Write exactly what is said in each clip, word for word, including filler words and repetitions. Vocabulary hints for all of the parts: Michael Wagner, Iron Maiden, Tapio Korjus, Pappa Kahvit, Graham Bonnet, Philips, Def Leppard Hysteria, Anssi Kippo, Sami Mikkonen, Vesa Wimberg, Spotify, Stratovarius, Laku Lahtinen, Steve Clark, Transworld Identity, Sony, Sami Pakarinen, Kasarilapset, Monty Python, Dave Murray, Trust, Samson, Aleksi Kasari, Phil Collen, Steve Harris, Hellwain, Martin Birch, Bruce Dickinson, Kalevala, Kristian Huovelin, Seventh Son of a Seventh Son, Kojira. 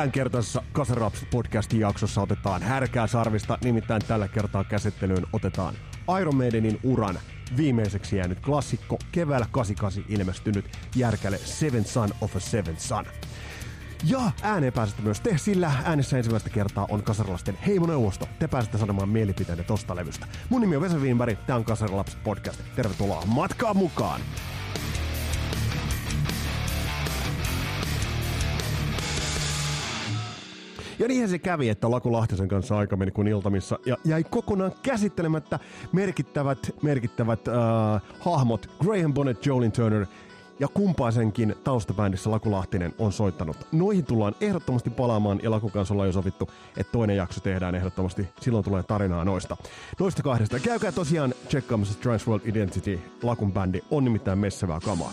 tämänkertaisessa Kasaraps-podcastin jaksossa otetaan härkää sarvista, nimittäin tällä kertaa käsittelyyn otetaan Iron Maidenin uran viimeiseksi jäänyt klassikko, keväällä kahdeksankymmentäkahdeksan ilmestynyt järkäle Seventh Son of a Seventh Son. Ja ääneen pääsette myös te, sillä äänessä ensimmäistä kertaa on Kasarilasten heimoneuvosto. Te pääsette sanomaan mielipiteenne tosta levystä. Mun nimi on Vesa Wimberg, tää on Kasarilaps-podcast. Tervetuloa matkaan mukaan! Ja niinhän se kävi, että Laku Lahtisen kanssa aika meni kuin iltamissa ja jäi kokonaan käsittelemättä merkittävät, merkittävät äh, hahmot Graham Bonnet, Jolin Turner ja kumpaisenkin taustabändissä Laku Lahtinen on soittanut. Noihin tullaan ehdottomasti palaamaan ja Lakun kanssa ollaan jo sovittu, että toinen jakso tehdään ehdottomasti. Silloin tulee tarinaa noista. Noista kahdesta. Käykää tosiaan tsekkaamassa Transworld Identity. Lakun bändi on nimittäin messävää kamaa.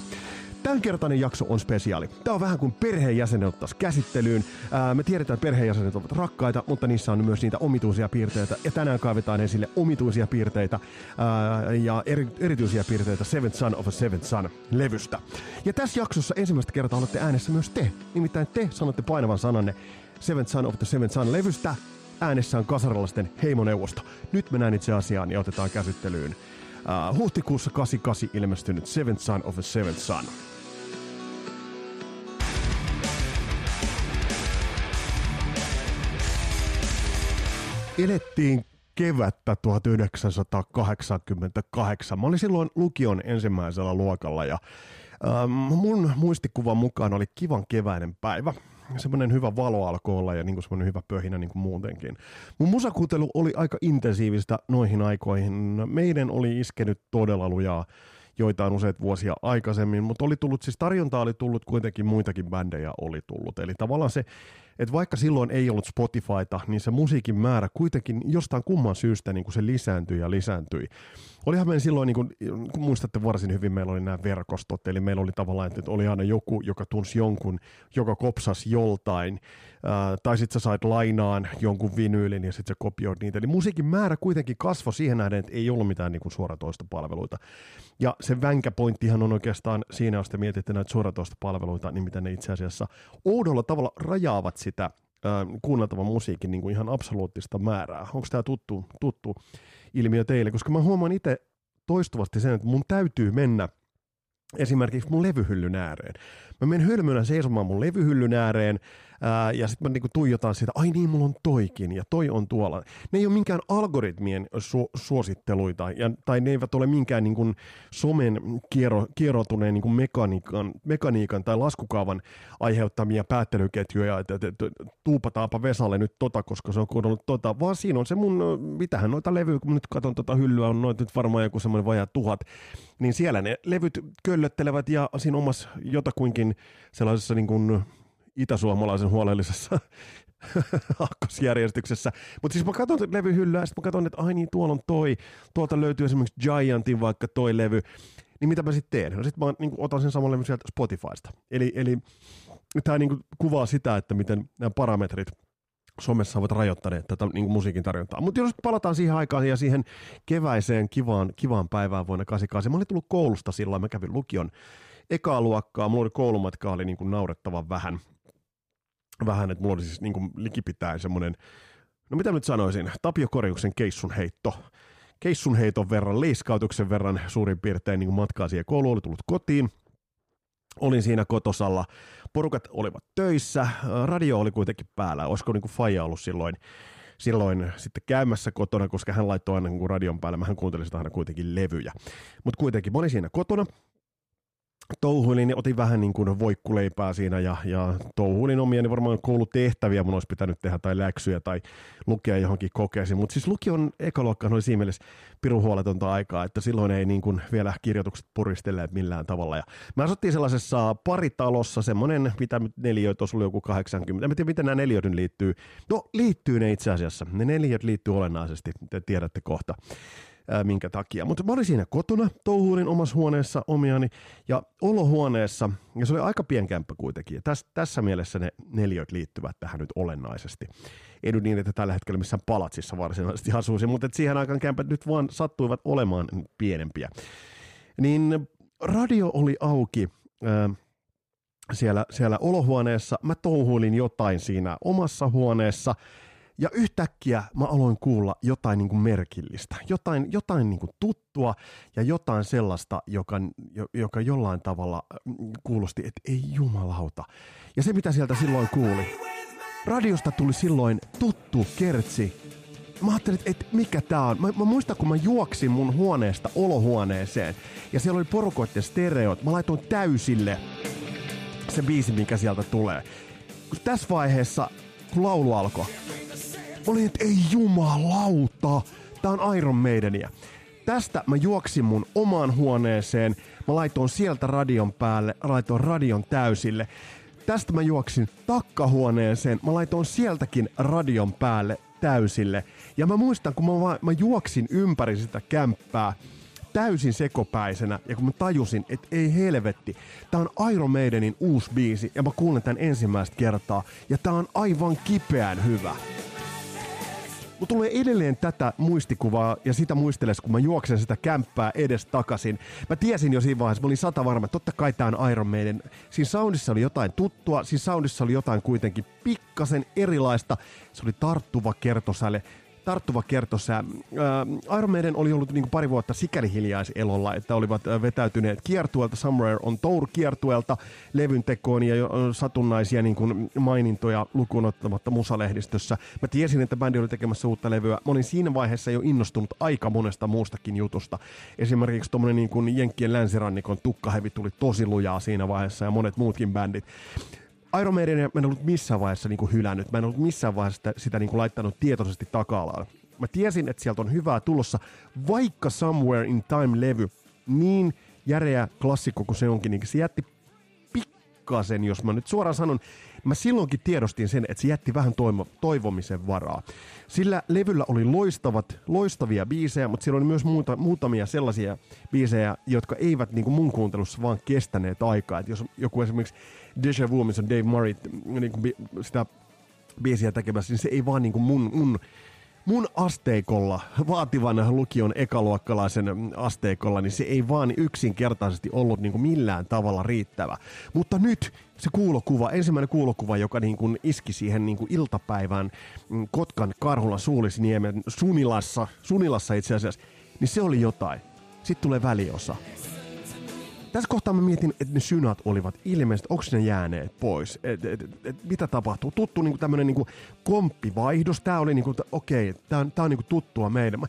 Tämänkertainen jakso on spesiaali. Tämä on vähän kuin perheenjäsenet ottaisiin käsittelyyn. Ää, me tiedetään, että perheenjäsenet ovat rakkaita, mutta niissä on myös niitä omituisia piirteitä. Ja tänään kaivetaan esille omituisia piirteitä ää, ja eri, erityisiä piirteitä Seventh Son of a Seventh Son-levystä. Ja tässä jaksossa ensimmäistä kertaa olette äänessä myös te. Nimittäin te sanotte painavan sananne Seventh Son of the Seventh Son-levystä. Äänessä on Kasarilasten heimoneuvosto. Nyt mennään itse asiaan ja otetaan käsittelyyn ää, huhtikuussa kahdeksankymmentäkahdeksan ilmestynyt Seventh Son of a Seventh Son. Elettiin kevättä tuhatyhdeksänsataakahdeksankymmentäkahdeksan. Mä olin silloin lukion ensimmäisellä luokalla ja ähm, mun muistikuvan mukaan oli kivan keväinen päivä. Semmoinen hyvä valo alkoi olla ja niinku semmoinen hyvä pöhinä niinku muutenkin. Mun musakuuntelu oli aika intensiivistä noihin aikoihin. Meidän oli iskenyt todella lujaa joitain useat vuosia aikaisemmin, mutta oli tullut, siis tarjontaa oli tullut, kuitenkin muitakin bändejä oli tullut. Eli tavallaan se, että vaikka silloin ei ollut Spotifyta, niin se musiikin määrä kuitenkin jostain kumman syystä niin kuin se lisääntyi ja lisääntyi. Olihan meillä silloin, niin kuin, kun muistatte varsin hyvin, meillä oli nämä verkostot, eli meillä oli tavallaan, että oli aina joku, joka tunsi jonkun, joka kopsasi joltain, ää, tai sitten sä sait lainaan jonkun vinyylin ja sitten sä kopioit niitä. Eli musiikin määrä kuitenkin kasvoi siihen nähden, että ei ollut mitään niin kuin suoratoistopalveluita. Ja se vänkäpointtihan on oikeastaan siinä, jos te mietitte näitä suoratoistopalveluita, niin mitä ne itse asiassa oudolla tavalla rajaavat sitä äh, kuunneltavan musiikin niin kuin ihan absoluuttista määrää. Onko tämä tuttu, tuttu ilmiö teille? Koska mä huomaan itse toistuvasti sen, että mun täytyy mennä esimerkiksi mun levyhyllyn ääreen. Mä menen hölmönä seisomaan mun levyhyllyn ääreen ää, ja sitten mä niinku tuijotan sitä, ai niin, mulla on toikin ja toi on tuolla. Ne ei ole minkään algoritmien su- suositteluita ja, tai ne eivät ole minkään niinku somen kiero, kieroutuneen niinku mekaniikan, mekaniikan tai laskukaavan aiheuttamia päättelyketjuja, että et, et, tuupataanpa Vesalle nyt tota, koska se on kuunnellut tota, vaan siinä on se mun, mitähän noita levyjä, kun nyt katson tota hyllyä, on noita nyt varmaan joku semmoinen vajaa tuhat, niin siellä ne levyt köllöttelevät ja siinä omassa jotakuinkin sellaisessa niin kuin itäsuomalaisen huolellisessa aakkosjärjestyksessä. Mutta siis mä katson levyhyllyä ja sitten mä katson, että ai niin, tuolla on toi, tuolta löytyy esimerkiksi Giantin vaikka toi levy, niin mitä mä sitten teen? No sitten mä niin kuin otan sen saman levy sieltä Spotifysta. Eli, eli tämä niin kuin kuvaa sitä, että miten nämä parametrit somessa ovat rajoittaneet tätä niin kuin musiikin tarjontaa. Mutta jos palataan siihen aikaan ja siihen keväiseen kivaan, kivaan päivään vuonna kahdeksankymmentäkahdeksan. Mä olin tullut koulusta silloin, mä kävin lukion ekaa luokkaa, mulla oli koulumatkaa, oli niin kuin naurettavan vähän, vähän että mulla oli siis niin kuin likipitäen semmoinen, no mitä nyt sanoisin, Tapio Korjuksen keissun heitto. Keissun heiton verran, leiskautuksen verran suurin piirtein niin kuin matkaa siihen kouluun, oli tullut kotiin. Olin siinä kotosalla, porukat olivat töissä, radio oli kuitenkin päällä, olisiko niin kuin faija ollut silloin, silloin sitten käymässä kotona, koska hän laittoi aina niin kuin radion päälle, mähän kuuntelin sitä aina kuitenkin levyjä, mutta kuitenkin mä olin siinä kotona, touhuilin ja otin vähän niin kuin voikkuleipää siinä ja, ja touhuilin omia, niin varmaan koulutehtäviä mun olisi pitänyt tehdä tai läksyjä tai lukea johonkin kokeisiin, mutta siis lukion ekaluokkaan oli siinä mielessä pirun huoletonta aikaa, että silloin ei niin kuin vielä kirjoitukset puristelleet millään tavalla ja mä asuttiin sellaisessa paritalossa, semmoinen, mitä nyt neliöitä olisi ollut joku kahdeksankymmentä, en tiedä miten nämä neliöt liittyy, no liittyy ne itse asiassa, ne neliöt liittyy olennaisesti, te tiedätte kohta minkä takia. Mutta mä olin siinä kotona, touhuilin omassa huoneessa omiani ja olohuoneessa, ja se oli aika pienkämppä kuitenkin, ja tässä, tässä mielessä ne neliöt liittyvät tähän nyt olennaisesti. Ei nyt niin, että tällä hetkellä missään palatsissa varsinaisesti asuisin, mutta siihen aikaan kämpät nyt vaan sattuivat olemaan pienempiä. Niin radio oli auki, äh, siellä, siellä olohuoneessa, mä touhuilin jotain siinä omassa huoneessa, ja yhtäkkiä mä aloin kuulla jotain niin kuin merkillistä, jotain, jotain niin kuin tuttua ja jotain sellaista, joka, joka jollain tavalla kuulosti, että ei jumalauta. Ja se, mitä sieltä silloin kuuli, radiosta tuli silloin tuttu kertsi. Mä ajattelin, että mikä tää on. Mä, mä muistan, kun mä juoksin mun huoneesta olohuoneeseen, ja siellä oli porukoiden stereot. Mä laitoin täysille se biisi, mikä sieltä tulee. Tässä vaiheessa, kun laulu alkoi, mä olin, että ei jumalauta, tää on Iron Maideniä. Tästä mä juoksin mun omaan huoneeseen, mä laitoin sieltä radion päälle, laitoin radion täysille. Tästä mä juoksin takkahuoneeseen, mä laitoin sieltäkin radion päälle täysille. Ja mä muistan, kun mä, vaan, mä juoksin ympäri sitä kämppää täysin sekopäisenä, ja kun mä tajusin, että ei helvetti, tää on Iron Maidenin uusi biisi, ja mä kuulen tän ensimmäistä kertaa, ja tää on aivan kipeän hyvä. Mulla tulee edelleen tätä muistikuvaa ja sitä muisteles, kun mä juoksen sitä kämppää edes takaisin. Mä tiesin jo siinä vaiheessa, mä olin sata varma, että totta kai tää on Iron Maiden. Siinä soundissa oli jotain tuttua, siinä soundissa oli jotain kuitenkin pikkasen erilaista. Se oli tarttuva kertosäle. Tarttuva kertosää. Äh, Iron Maiden oli ollut niin pari vuotta sikäli hiljaiselolla, että olivat vetäytyneet kiertuelta, Somewhere on Tour-kiertuelta, levyntekoon ja satunnaisia niin kuin mainintoja lukuun ottamatta musalehdistössä. Mä tiesin, että bändi oli tekemässä uutta levyä. Mä olin siinä vaiheessa jo innostunut aika monesta muustakin jutusta. Esimerkiksi tuommoinen niin kuin Jenkkien länsirannikon tukkahevi tuli tosi lujaa siinä vaiheessa ja monet muutkin bändit. Iron Maiden mä en ollut missään vaiheessa niin kuin hylännyt, mä en ollut missään vaiheessa sitä, sitä niin kuin laittanut tietoisesti taka-alaan. Mä tiesin, että sieltä on hyvää tulossa, vaikka Somewhere in Time-levy, niin järeä klassikko kuin se onkin, niin se jätti pikkasen, jos mä nyt suoraan sanon, mä silloinkin tiedostin sen, että se jätti vähän toivo, toivomisen varaa. Sillä levyllä oli loistavat, loistavia biisejä, mutta siellä oli myös muuta, muutamia sellaisia biisejä, jotka eivät niin kuin mun kuuntelussa vaan kestäneet aikaa. Et jos joku esimerkiksi Deja Vu, missä on Dave Murray niin kuin bi- sitä biisiä tekemässä, niin se ei vaan niin kuin mun, mun, mun asteikolla, vaativan lukion ekaluokkalaisen asteikolla, niin se ei vaan yksinkertaisesti ollut niin kuin millään tavalla riittävä. Mutta nyt se kuulokuva, ensimmäinen kuulokuva, joka niin kuin iski siihen niin kuin iltapäivään Kotkan Karhulan Suulisniemen Sunilassa, Sunilassa itse asiassa, niin se oli jotain. Sitten tulee väliosa. Tässä kohtaa mä mietin, että ne synat olivat ilmeisesti, onko ne jääneet pois, et, et, et, et, mitä tapahtuu. Tuttu niinku tämmönen niinku komppivaihdos, tää oli niinku, okei, okay, tää on, tää on niinku tuttua meidän.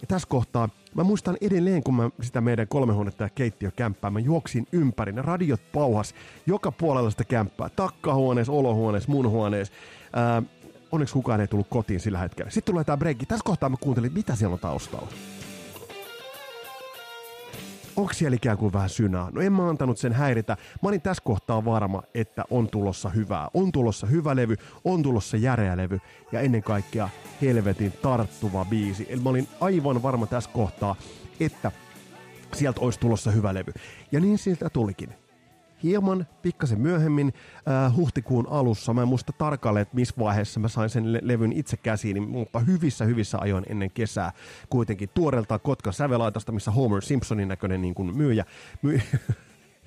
Ja tässä kohtaa mä muistan edelleen, kun mä sitä meidän kolmehuonetta ja keittiökämppää, mä juoksin ympäri, ne radiot pauhas joka puolella sitä kämppää, takkahuoneessa, olohuoneessa, mun huoneessa. Ää, onneksi kukaan ei tullut kotiin sillä hetkellä. Sitten tulee tää breikki, tässä kohtaa mä kuuntelin, mitä siellä on taustalla. Onko siellä ikään kuin vähän synää? No en mä antanut sen häiritä. Mä olin tässä kohtaa varma, että on tulossa hyvää. On tulossa hyvä levy, on tulossa järeä levy ja ennen kaikkea helvetin tarttuva biisi. Eli mä olin aivan varma tässä kohtaa, että sieltä olisi tulossa hyvä levy. Ja niin siltä tulikin. Hieman pikkasen myöhemmin äh, huhtikuun alussa, mä en muista tarkalleen, että missä vaiheessa mä sain sen le- levyn itse käsiin, mutta hyvissä hyvissä ajoin ennen kesää kuitenkin tuoreeltaan Kotkan sävelaitasta, missä Homer Simpsonin näköinen niin kuin myyjä, myy-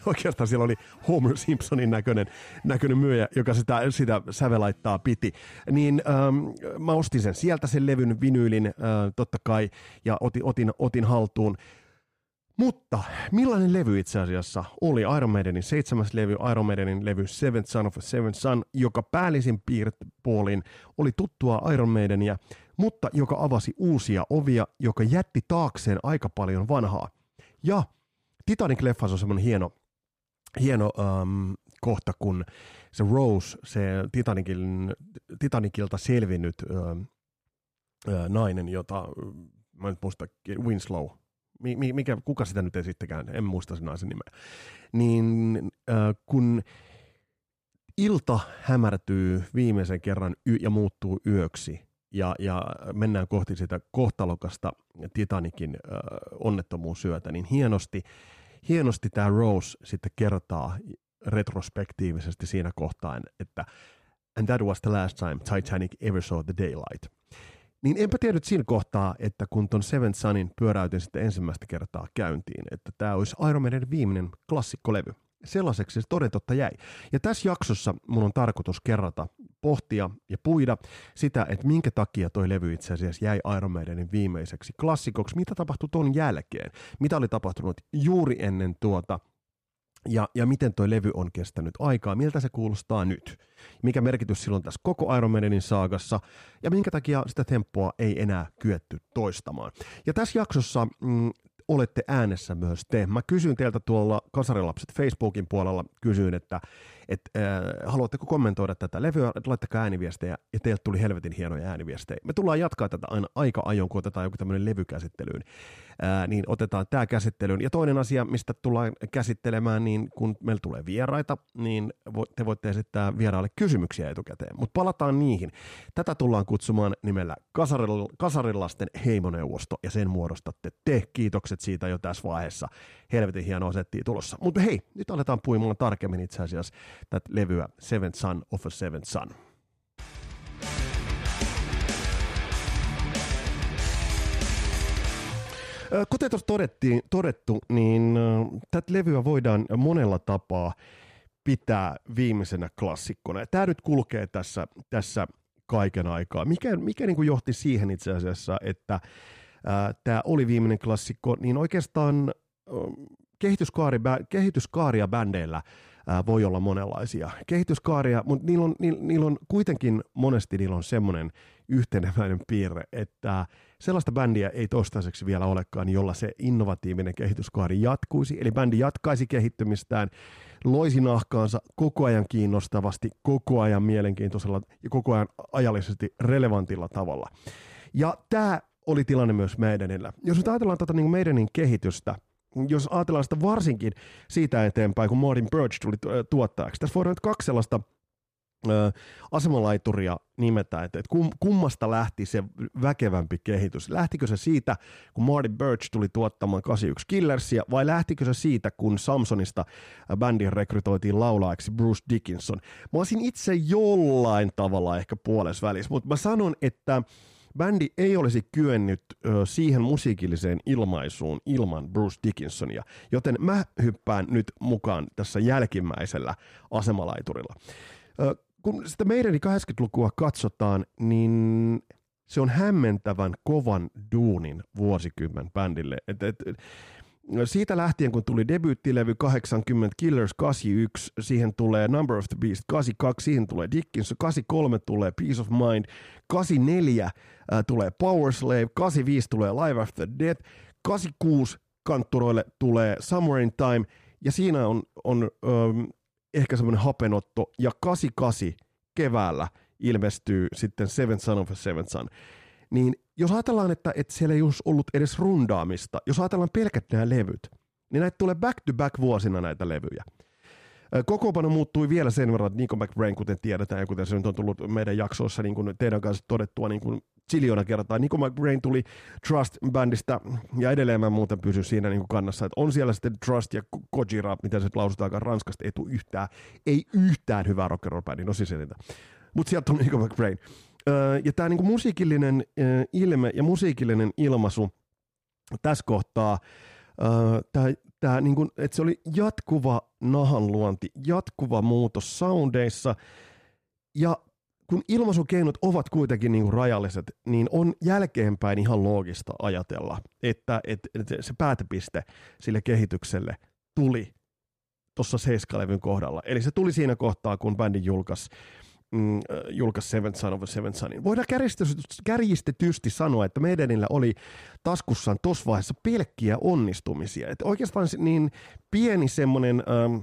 oikeastaan siellä oli Homer Simpsonin näköinen, näköinen myyjä, joka sitä, sitä sävelaittaa piti, niin ähm, mä ostin sen sieltä sen levyn vinyylin äh, totta kai ja otin, otin, otin haltuun. Mutta millainen levy itse asiassa oli Iron Maidenin seitsemäs levy, Iron Maidenin levy Seventh Son of a Seventh Son, joka päällisin piirtein oli tuttua Iron Maideniä, mutta joka avasi uusia ovia, joka jätti taakseen aika paljon vanhaa. Ja Titanic-leffassa on semmoinen hieno, hieno ähm, kohta, kun se Rose, se Titanicin, Titanicilta selvinnyt ähm, äh, nainen, jota, mä en muista, Winslow, mikä, kuka sitä nyt esittekään, en muista sen naisen nimeä, niin äh, kun ilta hämärtyy viimeisen kerran y- ja muuttuu yöksi ja, ja mennään kohti sitä kohtalokasta Titanikin äh, onnettomuusyötä, niin hienosti, hienosti tämä Rose sitten kertaa retrospektiivisesti siinä kohtaan, että and that was the last time Titanic ever saw the daylight. Niin enpä tiedä siinä kohtaa, että kun ton Seventh Sonin pyöräytin sitten ensimmäistä kertaa käyntiin, että tämä olisi Iron Maiden viimeinen klassikkolevy. sellaiseksi se toden totta jäi. Ja tässä jaksossa mun on tarkoitus kerrata, pohtia ja puida sitä, että minkä takia toi levy itse asiassa jäi Iron Maidenin viimeiseksi klassikoksi, mitä tapahtui ton jälkeen, mitä oli tapahtunut juuri ennen tuota, ja, ja miten toi levy on kestänyt aikaa, miltä se kuulostaa nyt, mikä merkitys silloin tässä koko Iron Maidenin saagassa, ja minkä takia sitä tempoa ei enää kyetty toistamaan. Ja tässä jaksossa... Mm, olette äänessä myös te. Mä kysyin teiltä tuolla Kasarilapset Facebookin puolella, kysyin, että et, äh, haluatteko kommentoida tätä levyä, että laittakaa ääniviestejä, ja teiltä tuli helvetin hienoja ääniviestejä. Me tullaan jatkaa tätä aina aika ajoin, kun otetaan joku tämmöinen levykäsittelyyn, äh, niin otetaan tämä käsittelyyn. Ja toinen asia, mistä tullaan käsittelemään, niin kun meillä tulee vieraita, niin te voitte esittää vieraalle kysymyksiä etukäteen, mutta palataan niihin. Tätä tullaan kutsumaan nimellä Kasaril- Kasarilasten heimoneuvosto, ja sen muodostatte te. Kiitokset siitä jo tässä vaiheessa. Helvetin hienoa settiä tulossa. Mutta hei, nyt aletaan puimaan tarkemmin itse asiassa tätä levyä Seventh Son of a Seventh Son. Kuten tuossa todettu, niin tätä levyä voidaan monella tapaa pitää viimeisenä klassikkona. Tämä nyt kulkee tässä, tässä kaiken aikaa. Mikä, mikä niin kuin johti siihen itse asiassa, että tämä oli viimeinen klassikko, niin oikeastaan kehityskaari, kehityskaaria bändeillä voi olla monenlaisia. Kehityskaaria, mutta niillä on, niillä, niillä on kuitenkin monesti niillä on semmoinen yhteneväinen piirre, että sellaista bändiä ei toistaiseksi vielä olekaan, jolla se innovatiivinen kehityskaari jatkuisi. Eli bändi jatkaisi kehittymistään, loisi nahkaansa koko ajan kiinnostavasti, koko ajan mielenkiintoisella ja koko ajan ajallisesti relevantilla tavalla. Ja tämä oli tilanne myös Maidenillä. Jos nyt ajatellaan tätä niin Maidenin kehitystä, jos ajatellaan sitä varsinkin siitä eteenpäin, kun Martin Birch tuli tuottajaksi. Tässä voidaan nyt kaksi sellaista ö, asemalaituria nimetä, että kum, kummasta lähti se väkevämpi kehitys. Lähtikö se siitä, kun Martin Birch tuli tuottamaan kahdeksankymmentäyksi Killersia, vai lähtikö se siitä, kun Samsonista bändin rekrytoitiin laulajaksi Bruce Dickinson? Mä olisin itse jollain tavalla ehkä puolessa välissä, mutta mä sanon, että bändi ei olisi kyennyt ö, siihen musiikilliseen ilmaisuun ilman Bruce Dickinsonia, joten mä hyppään nyt mukaan tässä jälkimmäisellä asemalaiturilla. Ö, kun sitä meidän kahdeksankymmentälukua katsotaan, niin se on hämmentävän kovan duunin vuosikymmen bändille. Et, et, siitä lähtien, kun tuli debyyttilevy kahdeksankymmentä, Killers kahdeksankymmentäyksi, siihen tulee Number of the Beast kahdeksankymmentäkaksi, siihen tulee Dickinson, kahdeksankymmentäkolme tulee Peace of Mind, kahdeksankymmentäneljä äh, tulee Power Slave, kahdeksankymmentäviisi tulee Live After Death, kahdeksankymmentäkuusi kantturoille tulee Somewhere in Time, ja siinä on, on ähm, ehkä semmoinen hapenotto, ja kahdeksankymmentäkahdeksan keväällä ilmestyy sitten Seventh Son of a Seventh Son. Niin jos ajatellaan, että, että siellä ei olisi ollut edes rundaamista, jos ajatellaan pelkät nämä levyt, niin näitä tulee back-to-back vuosina näitä levyjä. Kokoopano muuttui vielä sen verran, että Nicko McBrain, kuten tiedetään, ja kuten se nyt on tullut meidän jaksoissa niin kuin teidän kanssa todettua niin kuin siljoona kertaa, Nicko McBrain tuli Trust-bändistä, ja edelleen mä muuten pysyn siinä niin kuin kannassa, että on siellä sitten Trust ja Kojira, mitä se lausutaankaan Ranskasta, ei tule yhtään, ei yhtään hyvää rock'n'roll-bändi, no siis elintä. Mutta sieltä on Nicko McBrain. Ja tämä niinku musiikillinen ilme ja musiikillinen ilmaisu tässä kohtaa, tää, tää niinku, että se oli jatkuva nahanluonti, jatkuva muutos soundeissa, ja kun ilmaisukeinot ovat kuitenkin niinku rajalliset, niin on jälkeenpäin ihan loogista ajatella, että et, et se päätepiste sille kehitykselle tuli tuossa seiska-levyn kohdalla. Eli se tuli siinä kohtaa, kun bändi julkaisi Mm, julkaisi Seventh Son of a Seventh Sonin. Voidaan kärjistetysti sanoa, että Maidenillä oli taskussaan tuossa vaiheessa pelkkiä onnistumisia. Et oikeastaan niin pieni semmoinen ähm,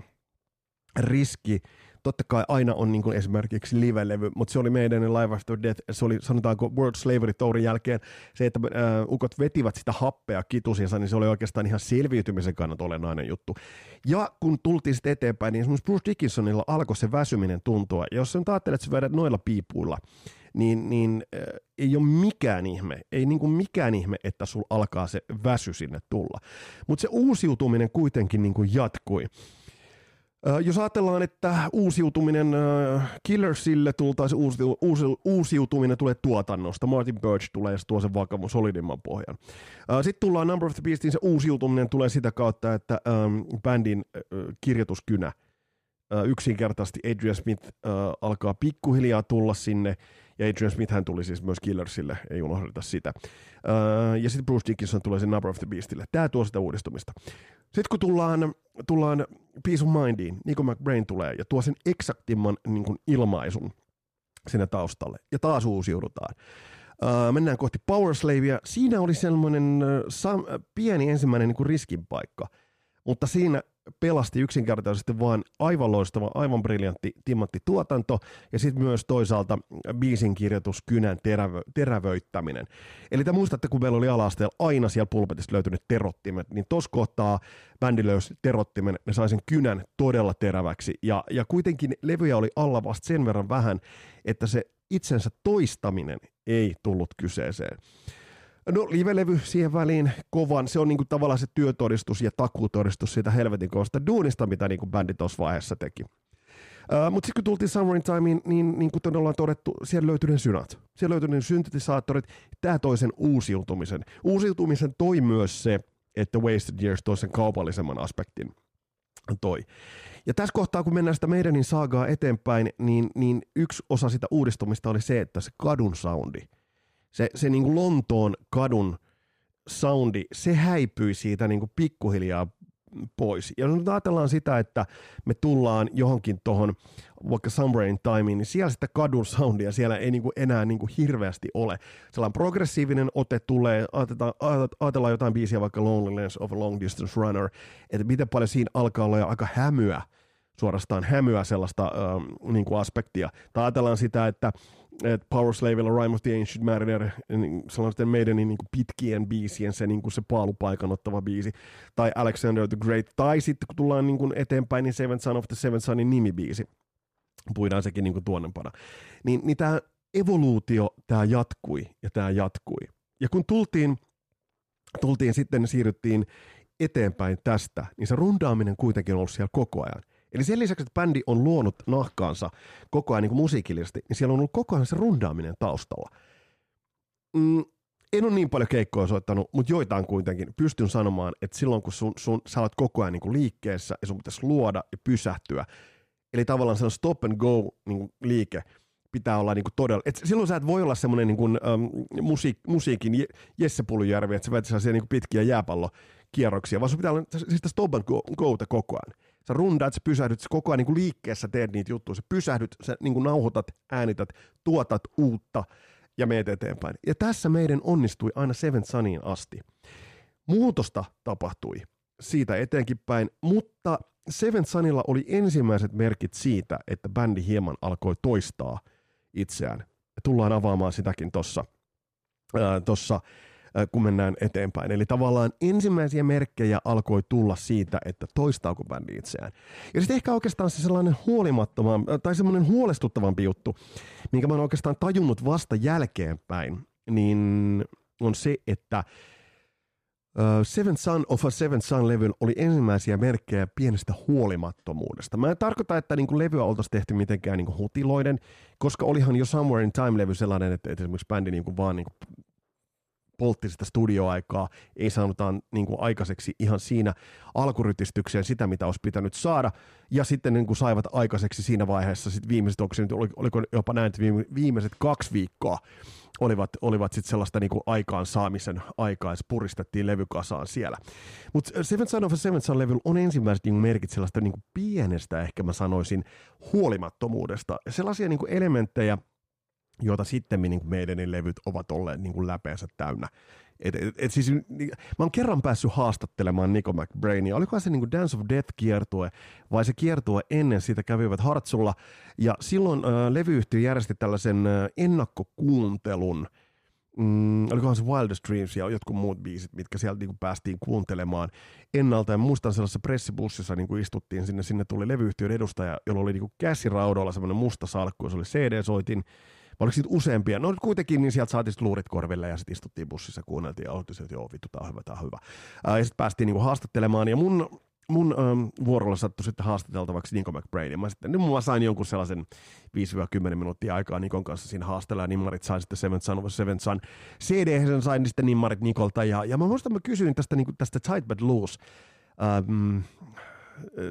riski, totta kai aina on niin kuin esimerkiksi live-levy, mutta se oli Maidenin Live After Death, se oli sanotaanko World Slavery Tourin jälkeen, se, että äh, ukot vetivät sitä happea kitusiansa, niin se oli oikeastaan ihan selviytymisen kannalta olennainen juttu. Ja kun tultiin sitten eteenpäin, niin esimerkiksi Bruce Dickinsonilla alkoi se väsyminen tuntua, ja jos sä nyt ajattelet, että sä vedät noilla piipuilla, niin, niin äh, ei ole mikään ihme, ei niin kuin mikään ihme, että sulla alkaa se väsy sinne tulla. Mutta se uusiutuminen kuitenkin niin kuin jatkui. Jos ajatellaan, että uusiutuminen Killersille tultaisi uusiu, uusiu, uusiutuminen tulee tuotannosta. Martin Birch tulee ja se tuo sen vakavan solidimman pohjan. Sitten tullaan Number of the Beastin, se uusiutuminen tulee sitä kautta, että bändin kirjoituskynä yksinkertaisesti Adrian Smith alkaa pikkuhiljaa tulla sinne. Ja Adrian Smithhän tuli siis myös Killersille, ei unohdeta sitä. Ja sitten Bruce Dickinson tulee sen Number of the Beastille. Tämä tuo sitä uudistumista. Sitten kun tullaan, tullaan Peace of Mindiin, Nicko McBrain tulee ja tuo sen eksaktimman niin kuin ilmaisun sinne taustalle. Ja taas uusiudutaan. Öö, mennään kohti Powerslavea. Siinä oli sellainen sam- pieni ensimmäinen niin kuin riskin paikka, mutta siinä pelasti yksinkertaisesti vaan aivan loistava, aivan briljantti timanttituotanto ja sitten myös toisaalta biisin kirjoitus, kynän terävö, terävöittäminen. Eli te muistatte, kun meillä oli ala-asteella aina siellä pulpetista löytynyt terottimet, niin tuossa kohtaa bändi löysi terottimen, ne sai sen kynän todella teräväksi ja, ja kuitenkin levyjä oli alla vasta sen verran vähän, että se itsensä toistaminen ei tullut kyseeseen. No livelevy siihen väliin kovan, se on niinku tavallaan se työtodistus ja takuutodistus siitä helvetin kovasta duunista, mitä niinku bändi tuossa vaiheessa teki. Uh, Mutta sitten kun tultiin Somewhere in Timeen, niin, niin kuten ollaan todettu, siellä löytyi ne synät, siellä löytyi ne syntetisaattorit, tämä toi sen uusiutumisen. Uusiutumisen toi myös se, että Wasted Years toi sen kaupallisemman aspektin. Toi. Ja tässä kohtaa, kun mennään sitä Maidenin saagaa eteenpäin, niin, niin yksi osa sitä uudistumista oli se, että se kadun soundi, Se, se niin kuin Lontoon kadun soundi, se häipyi siitä niin kuin pikkuhiljaa pois. Ja jos ajatellaan sitä, että me tullaan johonkin tuohon vaikka Somewhere in Timeen, niin siellä sitä kadun soundia siellä ei niin kuin enää niin kuin hirveästi ole. Sellainen progressiivinen ote tulee, ajatellaan, ajatellaan jotain biisiä vaikka Loneliness of a Long Distance Runner, että miten paljon siinä alkaa olla jo aika hämyä, suorastaan hämyä sellaista ähm, niin kuin aspektia. Tai ajatellaan sitä, että että Powerslavella Rime of the Ancient Mariner, sellaisten meidän niin pitkien biisien se, niin se paalupaikan ottava biisi, tai Alexander the Great, tai sitten kun tullaan niin kuin eteenpäin, niin Seventh Son of the Seventh Sonin nimibiisi, puidaan sekin niin kuin tuonnempana. Niin, niin tämä evoluutio, tämä jatkui ja tämä jatkui. Ja kun tultiin, tultiin sitten siirryttiin eteenpäin tästä, niin se rundaaminen kuitenkin on ollut siellä koko ajan. Eli sen lisäksi, että bändi on luonut nahkaansa koko ajan niin kuin musiikillisesti, niin siellä on ollut koko ajan se rundaaminen taustalla. Mm, en ole niin paljon keikkoja soittanut, mutta joitain kuitenkin pystyn sanomaan, että silloin kun sun, sun, sä olet koko ajan niin kuin liikkeessä ja sun pitäisi luoda ja pysähtyä, eli tavallaan se on stop and go niin kuin liike, pitää olla niin kuin todella, että silloin sä et voi olla semmoinen niin kuin, äm, musiik, musiikin Jesse Puljärvi, että sä vetät sellaisia niin kuin pitkiä jääpallokierroksia, vaan sun pitää olla sitä stop and go, go koko ajan. Sä rundaat, sä pysähdyt, sä koko ajan niin kuin liikkeessä teet niitä juttuja, sä pysähdyt, sä niin kuin nauhoitat, äänität, tuotat uutta ja meet eteenpäin. Ja tässä meidän onnistui aina Seventh Soniin asti. Muutosta tapahtui siitä eteenkin päin, mutta Seventh Sonilla oli ensimmäiset merkit siitä, että bändi hieman alkoi toistaa itseään. Ja tullaan avaamaan sitäkin tuossa, äh, tuossa kun mennään eteenpäin. Eli tavallaan ensimmäisiä merkkejä alkoi tulla siitä, että toistaako bändi itseään. Ja sitten ehkä oikeastaan se sellainen huolimattoman, tai semmoinen huolestuttavampi juttu, minkä mä oon oikeastaan tajunnut vasta jälkeenpäin, niin on se, että Seventh Son of a Seventh Son-levyn oli ensimmäisiä merkkejä pienestä huolimattomuudesta. Mä en tarkoita, että niinku levyä oltaisiin tehty mitenkään niinku hutiloiden, koska olihan jo Somewhere in Time-levy sellainen, että esimerkiksi bändi niinku vaan niinku poltti sitä studioaikaa, ei sanotaan niin kuin aikaiseksi ihan siinä alkurytistykseen sitä, mitä olisi pitänyt saada, ja sitten niin kuin saivat aikaiseksi siinä vaiheessa sit viimeiset, onko se nyt, oliko jopa näin, että viimeiset kaksi viikkoa olivat, olivat sitten sellaista niin kuin aikaansaamisen aikaa, ja se puristettiin levykasaan siellä. Mutta Seventh Son of a Seventh Son -levyllä on ensimmäiset niin kuin merkit sellaista niin kuin pienestä, ehkä mä sanoisin, huolimattomuudesta, sellaisia niin kuin elementtejä, jota sitten niin meidän levyt ovat olleet niin läpeensä täynnä. Et, et, et siis, niin, mä oon kerran päässyt haastattelemaan Nicko McBrainia. Oliko se niin Dance of Death-kiertue vai se kiertue ennen siitä kävivät Hartsulla. Ja silloin äh, levyyhtiö järjesti tällaisen äh, ennakkokuuntelun. Mm, olikohan se Wildest Dreams ja jotkut muut biisit, mitkä sieltä niin päästiin kuuntelemaan ennalta. Ja muistan sellaisessa pressibussissa niin istuttiin sinne. Sinne tuli levyyhtiön edustaja, jolla oli niin käsiraudoilla semmoinen musta salkku. Se oli C D-soitin. Vai oliko siitä useampia? No kuitenkin, niin sieltä saatiin luurit korville ja sitten istuttiin bussissa, kuunneltiin ja oltiin, että joo vittu, tää on hyvä, tää on hyvä. Ja sitten päästiin niinku haastattelemaan ja mun mun ähm, vuorolla sattui sitten haastateltavaksi Nicko McBrainin. Mä sitten, niin mä sain jonkun sellaisen viisi kymmenen minuuttia aikaa Nikon kanssa siinä haastella, ja nimmarit sain sitten Seventh Son of a Seventh Son. C D sen sain niin sitten nimmarit Nikolta, ja, ja mä muistan, mä kysyin tästä, niin kuin, tästä Tight But Loose ähm,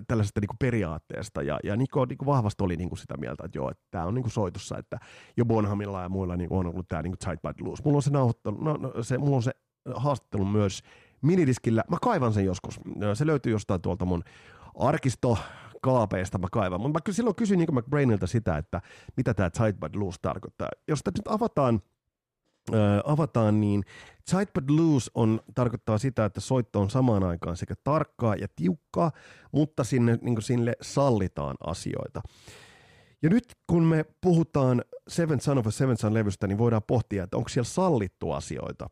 tällaisesta niin kuin periaatteesta, ja, ja Nicko niin kuin vahvasti oli niin kuin sitä mieltä, että joo, että tää on niin kuin soitossa, että jo Bonhamilla ja muilla niin kuin on ollut tää niin kuin Tight But Loose. Mulla on se nauhoittelu, no, no, se, mulla on se haastattelu myös minidiskillä. Mä kaivan sen joskus. Se löytyy jostain tuolta mun arkistokaapeista, mä kaivan. Mutta mä silloin kysyin Nicko McBrainilta sitä, että mitä tää Tight But Loose tarkoittaa. Jos tätä nyt avataan, äh, avataan, niin Tight But Loose on, tarkoittaa sitä, että soitto on samaan aikaan sekä tarkkaa ja tiukkaa, mutta sinne, niin kuin sille sallitaan asioita. Ja nyt kun me puhutaan Seventh Son of a Seventh Son -levystä, niin voidaan pohtia, että onko siellä sallittu asioita.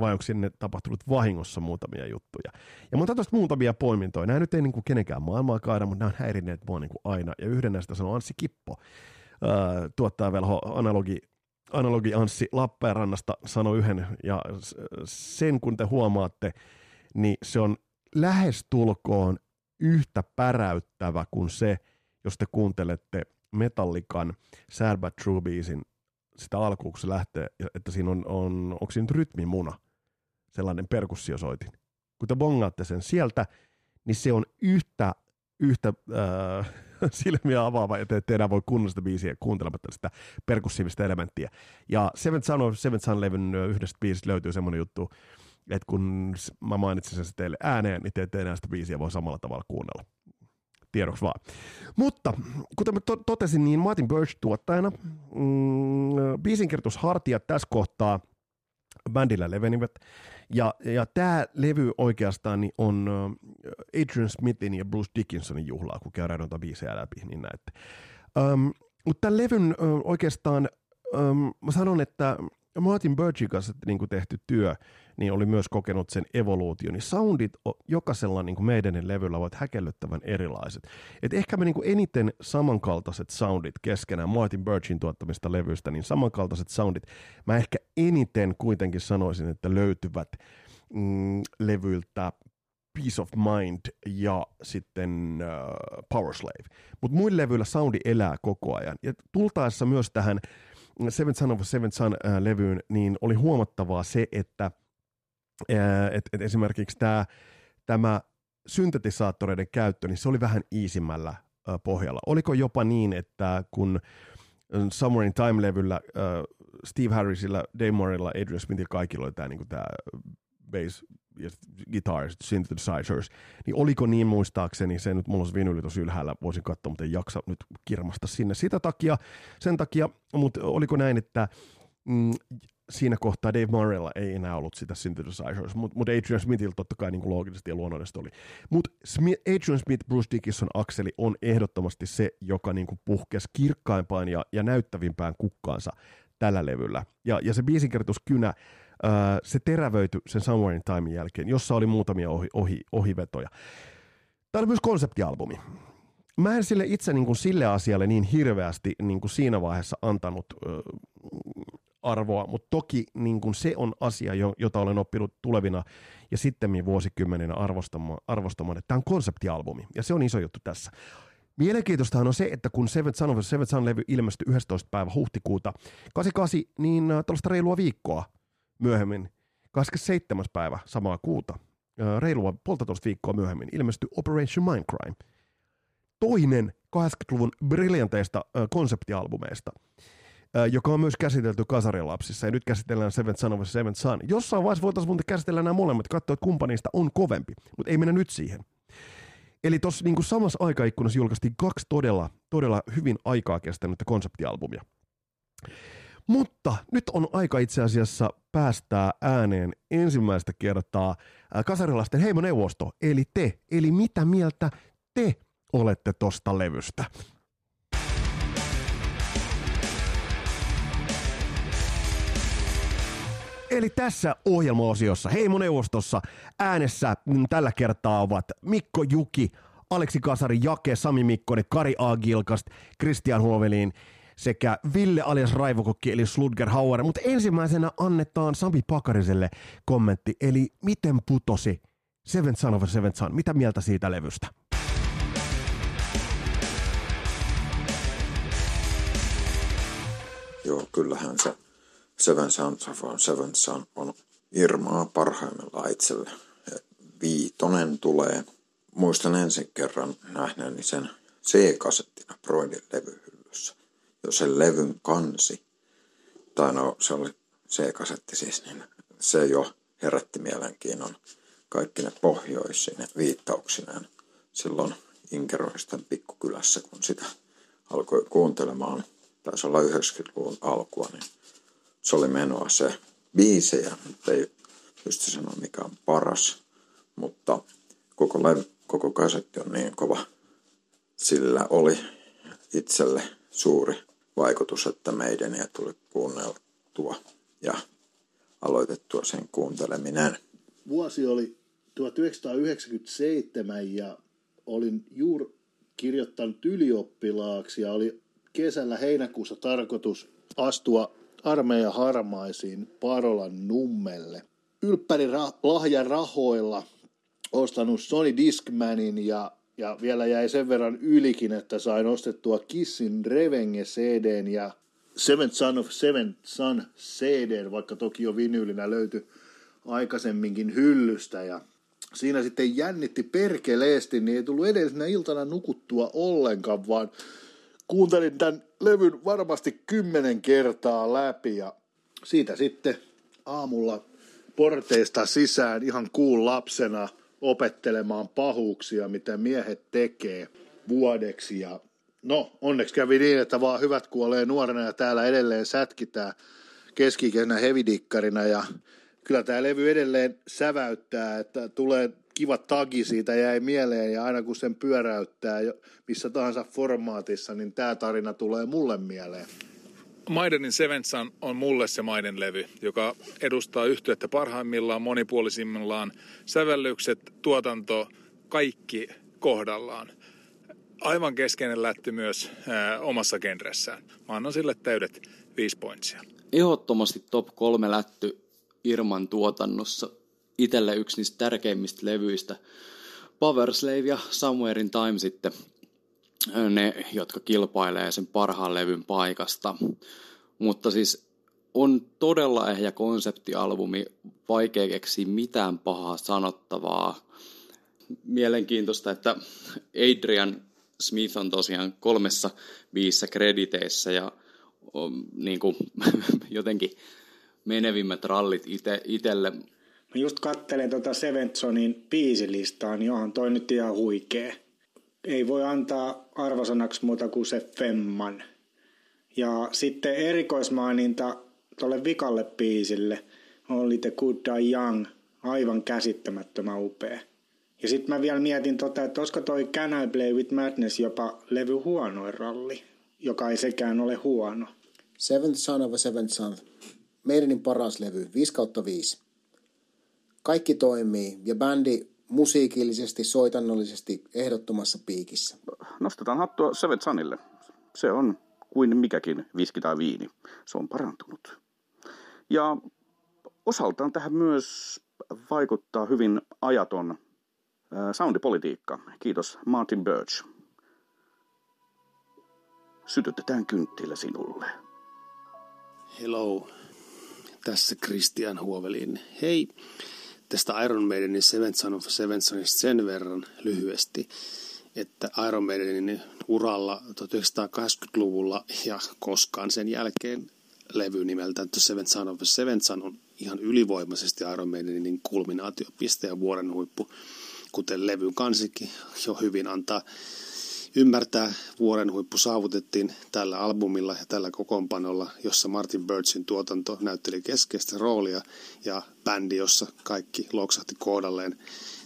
Vai onko sinne tapahtunut vahingossa muutamia juttuja. Ja mun tästä muutamia poimintoja. Nämä nyt ei niinku kenenkään maailmaa kaada, mutta nämä on häirinneet mua niinku aina. Ja yhden näistä sanoo Anssi Kippo. Öö, tuottaa velho analogi, analogi Anssi Lappeenrannasta sanoi yhden. Ja sen kun te huomaatte, niin se on lähestulkoon yhtä päräyttävä kuin se, jos te kuuntelette Metallican Sad But True -biisin sitä alkuun, kun se lähtee, että siinä on, on onko siinä nyt rytmimuna, sellainen perkussiosoitin. Kun te bongaatte sen sieltä, niin se on yhtä, yhtä äh, silmiä avaava, joten ette enää voi kunnollista biisiä kuuntelematta sitä perkussiivista elementtiä. Ja Seventh Son of Seventh Son -levyn yhdestä biisistä löytyy semmoinen juttu, että kun mä mainitsin sen teille ääneen, niin te ette enää sitä biisiä voi samalla tavalla kuunnella. Tiedoksi vaan. Mutta kuten mä to- totesin, niin Martin Birch tuottajana, mm, biisinkirjoitushartiat tässä kohtaa bändillä levenivät, ja, ja tämä levy oikeastaan niin on Adrian Smithin ja Bruce Dickinsonin juhlaa, kun käydään noita biisejä läpi, niin näette. Ähm, mutta tämän levyn äh, oikeastaan, ähm, mä sanon, että Martin Birchin kanssa niin tehty työ, niin oli myös kokenut sen evoluution. Niin soundit jokaisella niin meidän levyllä ovat häkellyttävän erilaiset. Et ehkä me niin eniten samankaltaiset soundit keskenään Martin Birchin tuottamista levyistä, niin samankaltaiset soundit, mä ehkä eniten kuitenkin sanoisin, että löytyvät mm, levyiltä Peace of Mind ja sitten uh, Power Slave. Mutta muilla levyillä soundi elää koko ajan. Ja tultaessa myös tähän Seventh Son of a Seventh Son -levyyn, niin oli huomattavaa se, että et, et esimerkiksi tää, tämä syntetisaattoreiden käyttö, niin se oli vähän iisimmällä pohjalla. Oliko jopa niin, että kun Somewhere in Time-levyllä Steve Harrisilla, Dave Murraylla, Adrian Smithillä kaikilla oli tämä niinku bass, guitars, synthesizers, niin oliko niin muistaakseni, se nyt mulla olisi vinyyli tuossa ylhäällä, voisin katsoa, mutta ei jaksa nyt kirmasta sinne sitä takia, sen takia, mutta oliko näin, että mm, siinä kohtaa Dave Murraylla ei enää ollut sitä synthesizers, mutta mut Adrian Smithillä totta kai niin loogisesti ja luonnollisesti oli. Mutta Adrian Smith, Bruce Dickinson -akseli on ehdottomasti se, joka niin puhkesi kirkkaimpaan ja, ja näyttävimpään kukkaansa tällä levyllä. Ja, ja se biisinkirjoituskynä, se terävöity sen Somewhere in Timein jälkeen, jossa oli muutamia ohi, ohi, ohivetoja. Tämä oli myös konseptialbumi. Mä en sille itse niin kuin sille asialle niin hirveästi niin kuin siinä vaiheessa antanut ö, arvoa, mutta toki niin kuin se on asia, jota olen oppinut tulevina ja sittemmin vuosikymmeninä arvostamaan, arvostamaan, että tämä on konseptialbumi, ja se on iso juttu tässä. Mielenkiintoistahan on se, että kun Seventh Son of a Seventh Son -levy ilmestyi yhdestoista päivä huhtikuuta kahdeksankymmentäkahdeksan, niin tällaista reilua viikkoa myöhemmin, kahdeskymmenesseitsemäs päivä samaa kuuta, reilua puolitoista viikkoa myöhemmin, ilmestyi Operation Mindcrime, toinen kahdeksankymmentäluvun briljanteista konseptialbumeista, joka on myös käsitelty kasarilapsissa, ja nyt käsitellään Seventh Son of a Seventh Son. Jossain vaiheessa voitaisiin muuten käsitellä nämä molemmat, katsoa, että kumpa niistä on kovempi, mutta ei mennä nyt siihen. Eli tuossa niin samassa aikaikkunassa julkaistiin kaksi todella, todella hyvin aikaa kestänyttä konseptialbumia. Mutta nyt on aika itse asiassa päästää ääneen ensimmäistä kertaa kasarilaisten heimoneuvosto, eli te, eli mitä mieltä te olette tosta levystä? Eli tässä ohjelmaosiossa heimoneuvostossa äänessä tällä kertaa ovat Mikko Juki, Aleksi Kasari, Jake, Sami Mikkonen, Kari A. Gilkast, Kristian Huovelin sekä Ville alias Raivokokki eli Sludger Hauer, mutta ensimmäisenä annetaan Sami Pakariselle kommentti, eli miten putosi Seventh Son of a Seventh Son. Mitä mieltä siitä levystä? Joo, kyllähän se Seventh Son of a Seventh Son on Irmaa parhaimmillaan itselle. Viitonen tulee. Muistan ensin kerran nähneeni sen C-kasettina Broidin levyhyllyssä. Jo sen levyn kansi, tai no se oli C-kasetti siis, niin se jo herätti mielenkiinnon kaikkine pohjoisine viittauksineen. Silloin Inkeroisten pikkukylässä, kun sitä alkoi kuuntelemaan, taisi olla yhdeksänkymmentäluvun alkua, niin se oli menoa se biisejä, nyt ei pysty sanoa mikä on paras, mutta koko, levy, koko kasetti on niin kova. Sillä oli itselle suuri vaikutus, että Maideniä tuli kuunneltua ja aloitettua sen kuunteleminen. Vuosi oli tuhatyhdeksänsataayhdeksänkymmentäseitsemän ja olin juuri kirjoittanut ylioppilaaksi ja oli kesällä heinäkuussa tarkoitus astua armeijan harmaisiin Parolan nummelle. Ylppäri ra- lahjan rahoilla ostanut Sony Discmanin ja, ja vielä jäi sen verran ylikin, että sain ostettua Kissin Revenge-C D:n ja Seventh Son of Seventh Son C D:n, vaikka toki jo vinyylinä löytyi aikaisemminkin hyllystä. Ja siinä sitten jännitti perkeleesti, niin ei tullut edellisenä iltana nukuttua ollenkaan, vaan kuuntelin tämän levyn varmasti kymmenen kertaa läpi ja siitä sitten aamulla porteista sisään ihan kuun lapsena opettelemaan pahuuksia, mitä miehet tekee vuodeksi. Ja no, onneksi kävi niin, että vaan hyvät kuolee nuorena ja täällä edelleen sätkitään keski-ikäisenä hevidikkarina. Ja kyllä tämä levy edelleen säväyttää, että tulee kiva tagi siitä jäi mieleen ja aina kun sen pyöräyttää missä tahansa formaatissa, niin tämä tarina tulee mulle mieleen. Maidenin Seventh Son on mulle se Maiden levy, joka edustaa yhtyettä parhaimmillaan, monipuolisimmillaan, sävellykset, tuotanto, kaikki kohdallaan. Aivan keskeinen lätty myös ää, omassa genressään. Mä annan sille täydet viisi pointsia. Ehdottomasti top kolme lätty Irman tuotannossa. Itelle yksi niistä tärkeimmistä levyistä. Power Slave ja Somewhere in Time sitten. Ne, jotka kilpailee sen parhaan levyn paikasta. Mutta siis on todella ehjä konseptialbumi. Vaikea keksiä mitään pahaa sanottavaa. Mielenkiintoista, että Adrian Smith on tosiaan kolmessa biisissä krediteissä ja on, niin kuin, jotenkin menevimmät rallit ite, itelle. Mä just katselen tuota Seventh Sonin biisilistaa, niin onhan toi nyt ihan huikee. Ei voi antaa arvosanaksi muuta kuin se femman. Ja sitten erikoismaininta tuolle vikalle biisille oli The Good Die Young, aivan käsittämättömän upea. Ja sitten mä vielä mietin tota, että olisiko toi Can I Play With Madness jopa levy huonoin ralli, joka ei sekään ole huono. Seventh Son of a Seventh Son. Maidenin paras levy, viisi kautta viisi. Kaikki toimii ja bändi musiikillisesti, soitannollisesti ehdottomassa piikissä. Nostetaan hattua Seventh Sonille. Se on kuin mikäkin viski tai viini. Se on parantunut. Ja osaltaan tähän myös vaikuttaa hyvin ajaton soundipolitiikka. Kiitos Martin Birch. Sytytetään kynttilä sinulle. Hello. Tässä Christian Huovelin. Hei, tästä Iron Maidenin Seventh Son of Seventh Sonista sen verran lyhyesti, että Iron Maidenin uralla tuhatyhdeksänsataakahdeksankymmentäluvulla ja koskaan sen jälkeen levy nimeltään The Seventh Son of Seventh Son on ihan ylivoimaisesti Iron Maidenin kulminaatiopiste ja vuoden huippu, kuten levyn kansikin jo hyvin antaa ymmärtää. Vuoden huippu saavutettiin tällä albumilla ja tällä kokoonpanolla, jossa Martin Birchin tuotanto näytteli keskeistä roolia ja bändi, jossa kaikki loksahti kohdalleen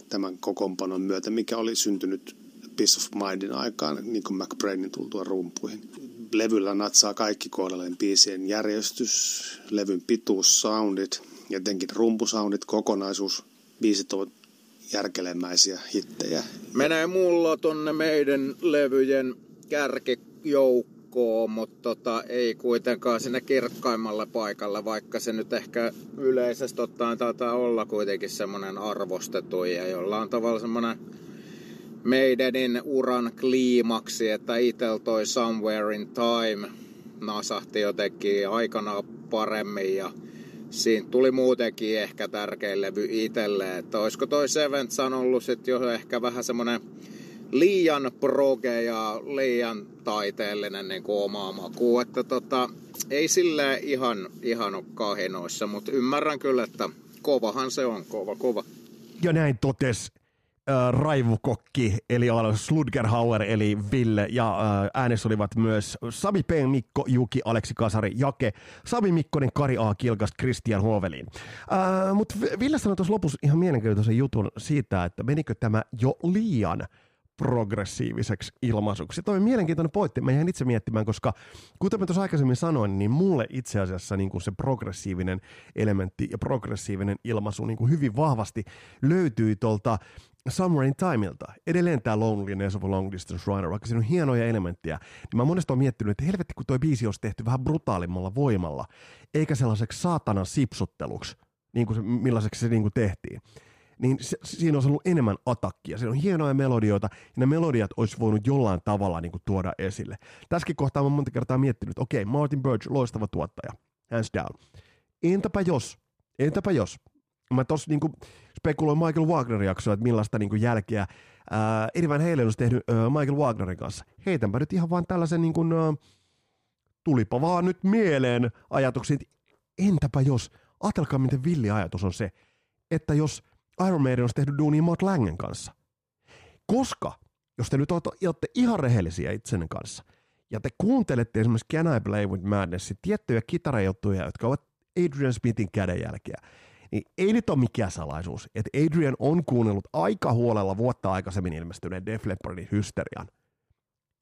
tämän kokoonpanon myötä, mikä oli syntynyt Peace of Mindin aikaan Nicko McBrainin tultua rumpuihin. Levyllä natsaa kaikki kohdalleen biisien järjestys, levyn pituus, soundit, jotenkin rumpusoundit, kokonaisuus, biisit ovat järkelemäisiä hittejä. Menee mulla tonne meidän levyjen kärkijoukkoon. ok, mutta tota, ei kuitenkaan sinne kirkkaimmalla paikalla, vaikka se nyt ehkä yleisesti ottaen taitaa olla kuitenkin semmoinen arvostettu ja jolla on tavallaan semmoinen Maidenin uran kliimaksi, että itsellä toi Somewhere in Time nasahti jotenkin aikana paremmin ja siinä tuli muutenkin ehkä tärkeä levy itselle, että olisiko toi Seventh Son ollut sit jo ehkä vähän semmoinen liian proge ja liian taiteellinen niin kuin omaa makuun, että tota, ei silleen ihan, ihan ole kahinoissa, mutta ymmärrän kyllä, että kovahan se on, kova, kova. Ja näin totesi äh, raivukokki, eli Sludgerhauer, eli Ville, ja äh, äänessä olivat myös Sami P, Mikko, Juki, Aleksi Kasari, Jake, Sami Mikkonen, Kari A, Kilkast, Kristian Hovelin. Äh, mutta Ville sanoi tuossa lopussa ihan mielenkiintoisen jutun siitä, että menikö tämä jo liian progressiiviseksi ilmaisuksi. Tämä on mielenkiintoinen pointti. Mä jäin itse miettimään, koska kuten mä tuossa aikaisemmin sanoin, niin mulle itse asiassa niin kuin se progressiivinen elementti ja progressiivinen ilmaisu niin kuin hyvin vahvasti löytyy tuolta Somewhere in Timeilta. Edelleen tämä Loneliness of a Long Distance Runner, vaikka siinä on hienoja elementtejä, niin mä monesti oon miettinyt, että helvetti kun toi biisi olisi tehty vähän brutaalimmalla voimalla, eikä sellaiseksi saatanan sipsutteluksi, niin kuin se, millaiseksi se niin kuin tehtiin. Niin se, siinä olisi ollut enemmän atakkia. Siinä on hienoja melodioita, ja ne melodiat olisi voinut jollain tavalla niin kuin tuoda esille. Tässäkin kohtaa mä monta kertaa miettinyt, että okei, okay, Martin Birch, loistava tuottaja, hands down. Entäpä jos, entäpä jos. Mä tossa niin kuin spekuloin Michael Wagner-jaksoa, että millaista niin kuin jälkeä ää, Edivän Heilin olisi tehnyt ää, Michael Wagnerin kanssa. Heitänpä nyt ihan vaan tällaisen, niin kuin, ää, tulipa vaan nyt mieleen ajatuksiin, entäpä jos, ajatelkaa miten villi ajatus on se, että jos Iron Maiden olisi tehnyt duunia Mutt Langen kanssa. Koska, jos te nyt olette ihan rehellisiä itsenne kanssa, ja te kuuntelette esimerkiksi Can I Play With Madnessin tiettyjä kitarajuttuja, jotka ovat Adrian Smithin kädenjälkeä, niin ei nyt ole mikään salaisuus, että Adrian on kuunnellut aika huolella vuotta aikaisemmin ilmestyneen Def Leppardin Hysterian.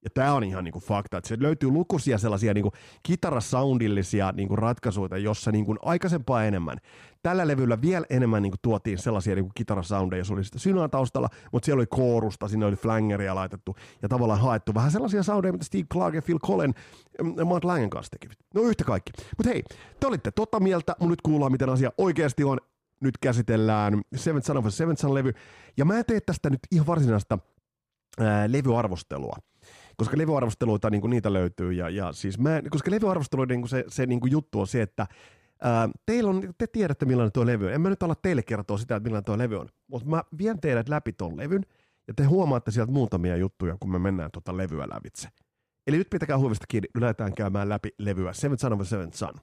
Ja tämä on ihan niinku fakta, että se löytyy lukuisia sellaisia niinku kitarasoundillisia niinku ratkaisuja, jossa niinku aikaisempaa enemmän. Tällä levyllä vielä enemmän niinku tuotiin sellaisia niinku kitarasoundeja, jossa oli sitä synaa taustalla, mutta siellä oli koorusta, siinä oli flangeria laitettu ja tavallaan haettu vähän sellaisia soundeja, mitä Steve Clark ja Phil Collen ja Mutt Langen kanssa tekivät. No yhtä kaikki. Mutta hei, te olitte tota mieltä, mun nyt kuullaan miten asia oikeasti on. Nyt käsitellään Seventh Son of a Seventh Son -levy ja mä en tee tästä nyt ihan varsinaista ää, levyarvostelua. Koska levyarvosteluita niin kuin niitä löytyy, ja, ja siis mä, koska levyarvosteluiden niin se, se niin kuin juttu on se, että ää, teillä on, te tiedätte millainen tuo levy on. En mä nyt ala teille kertoa sitä, että millainen tuo levy on, mutta mä vien teidät läpi ton levyn, ja te huomaatte sieltä muutamia juttuja, kun me mennään tuota levyä lävitse. Eli nyt pitäkää huomista kiinni, lähdetään käymään läpi levyä Seventh Son of a Seventh Son.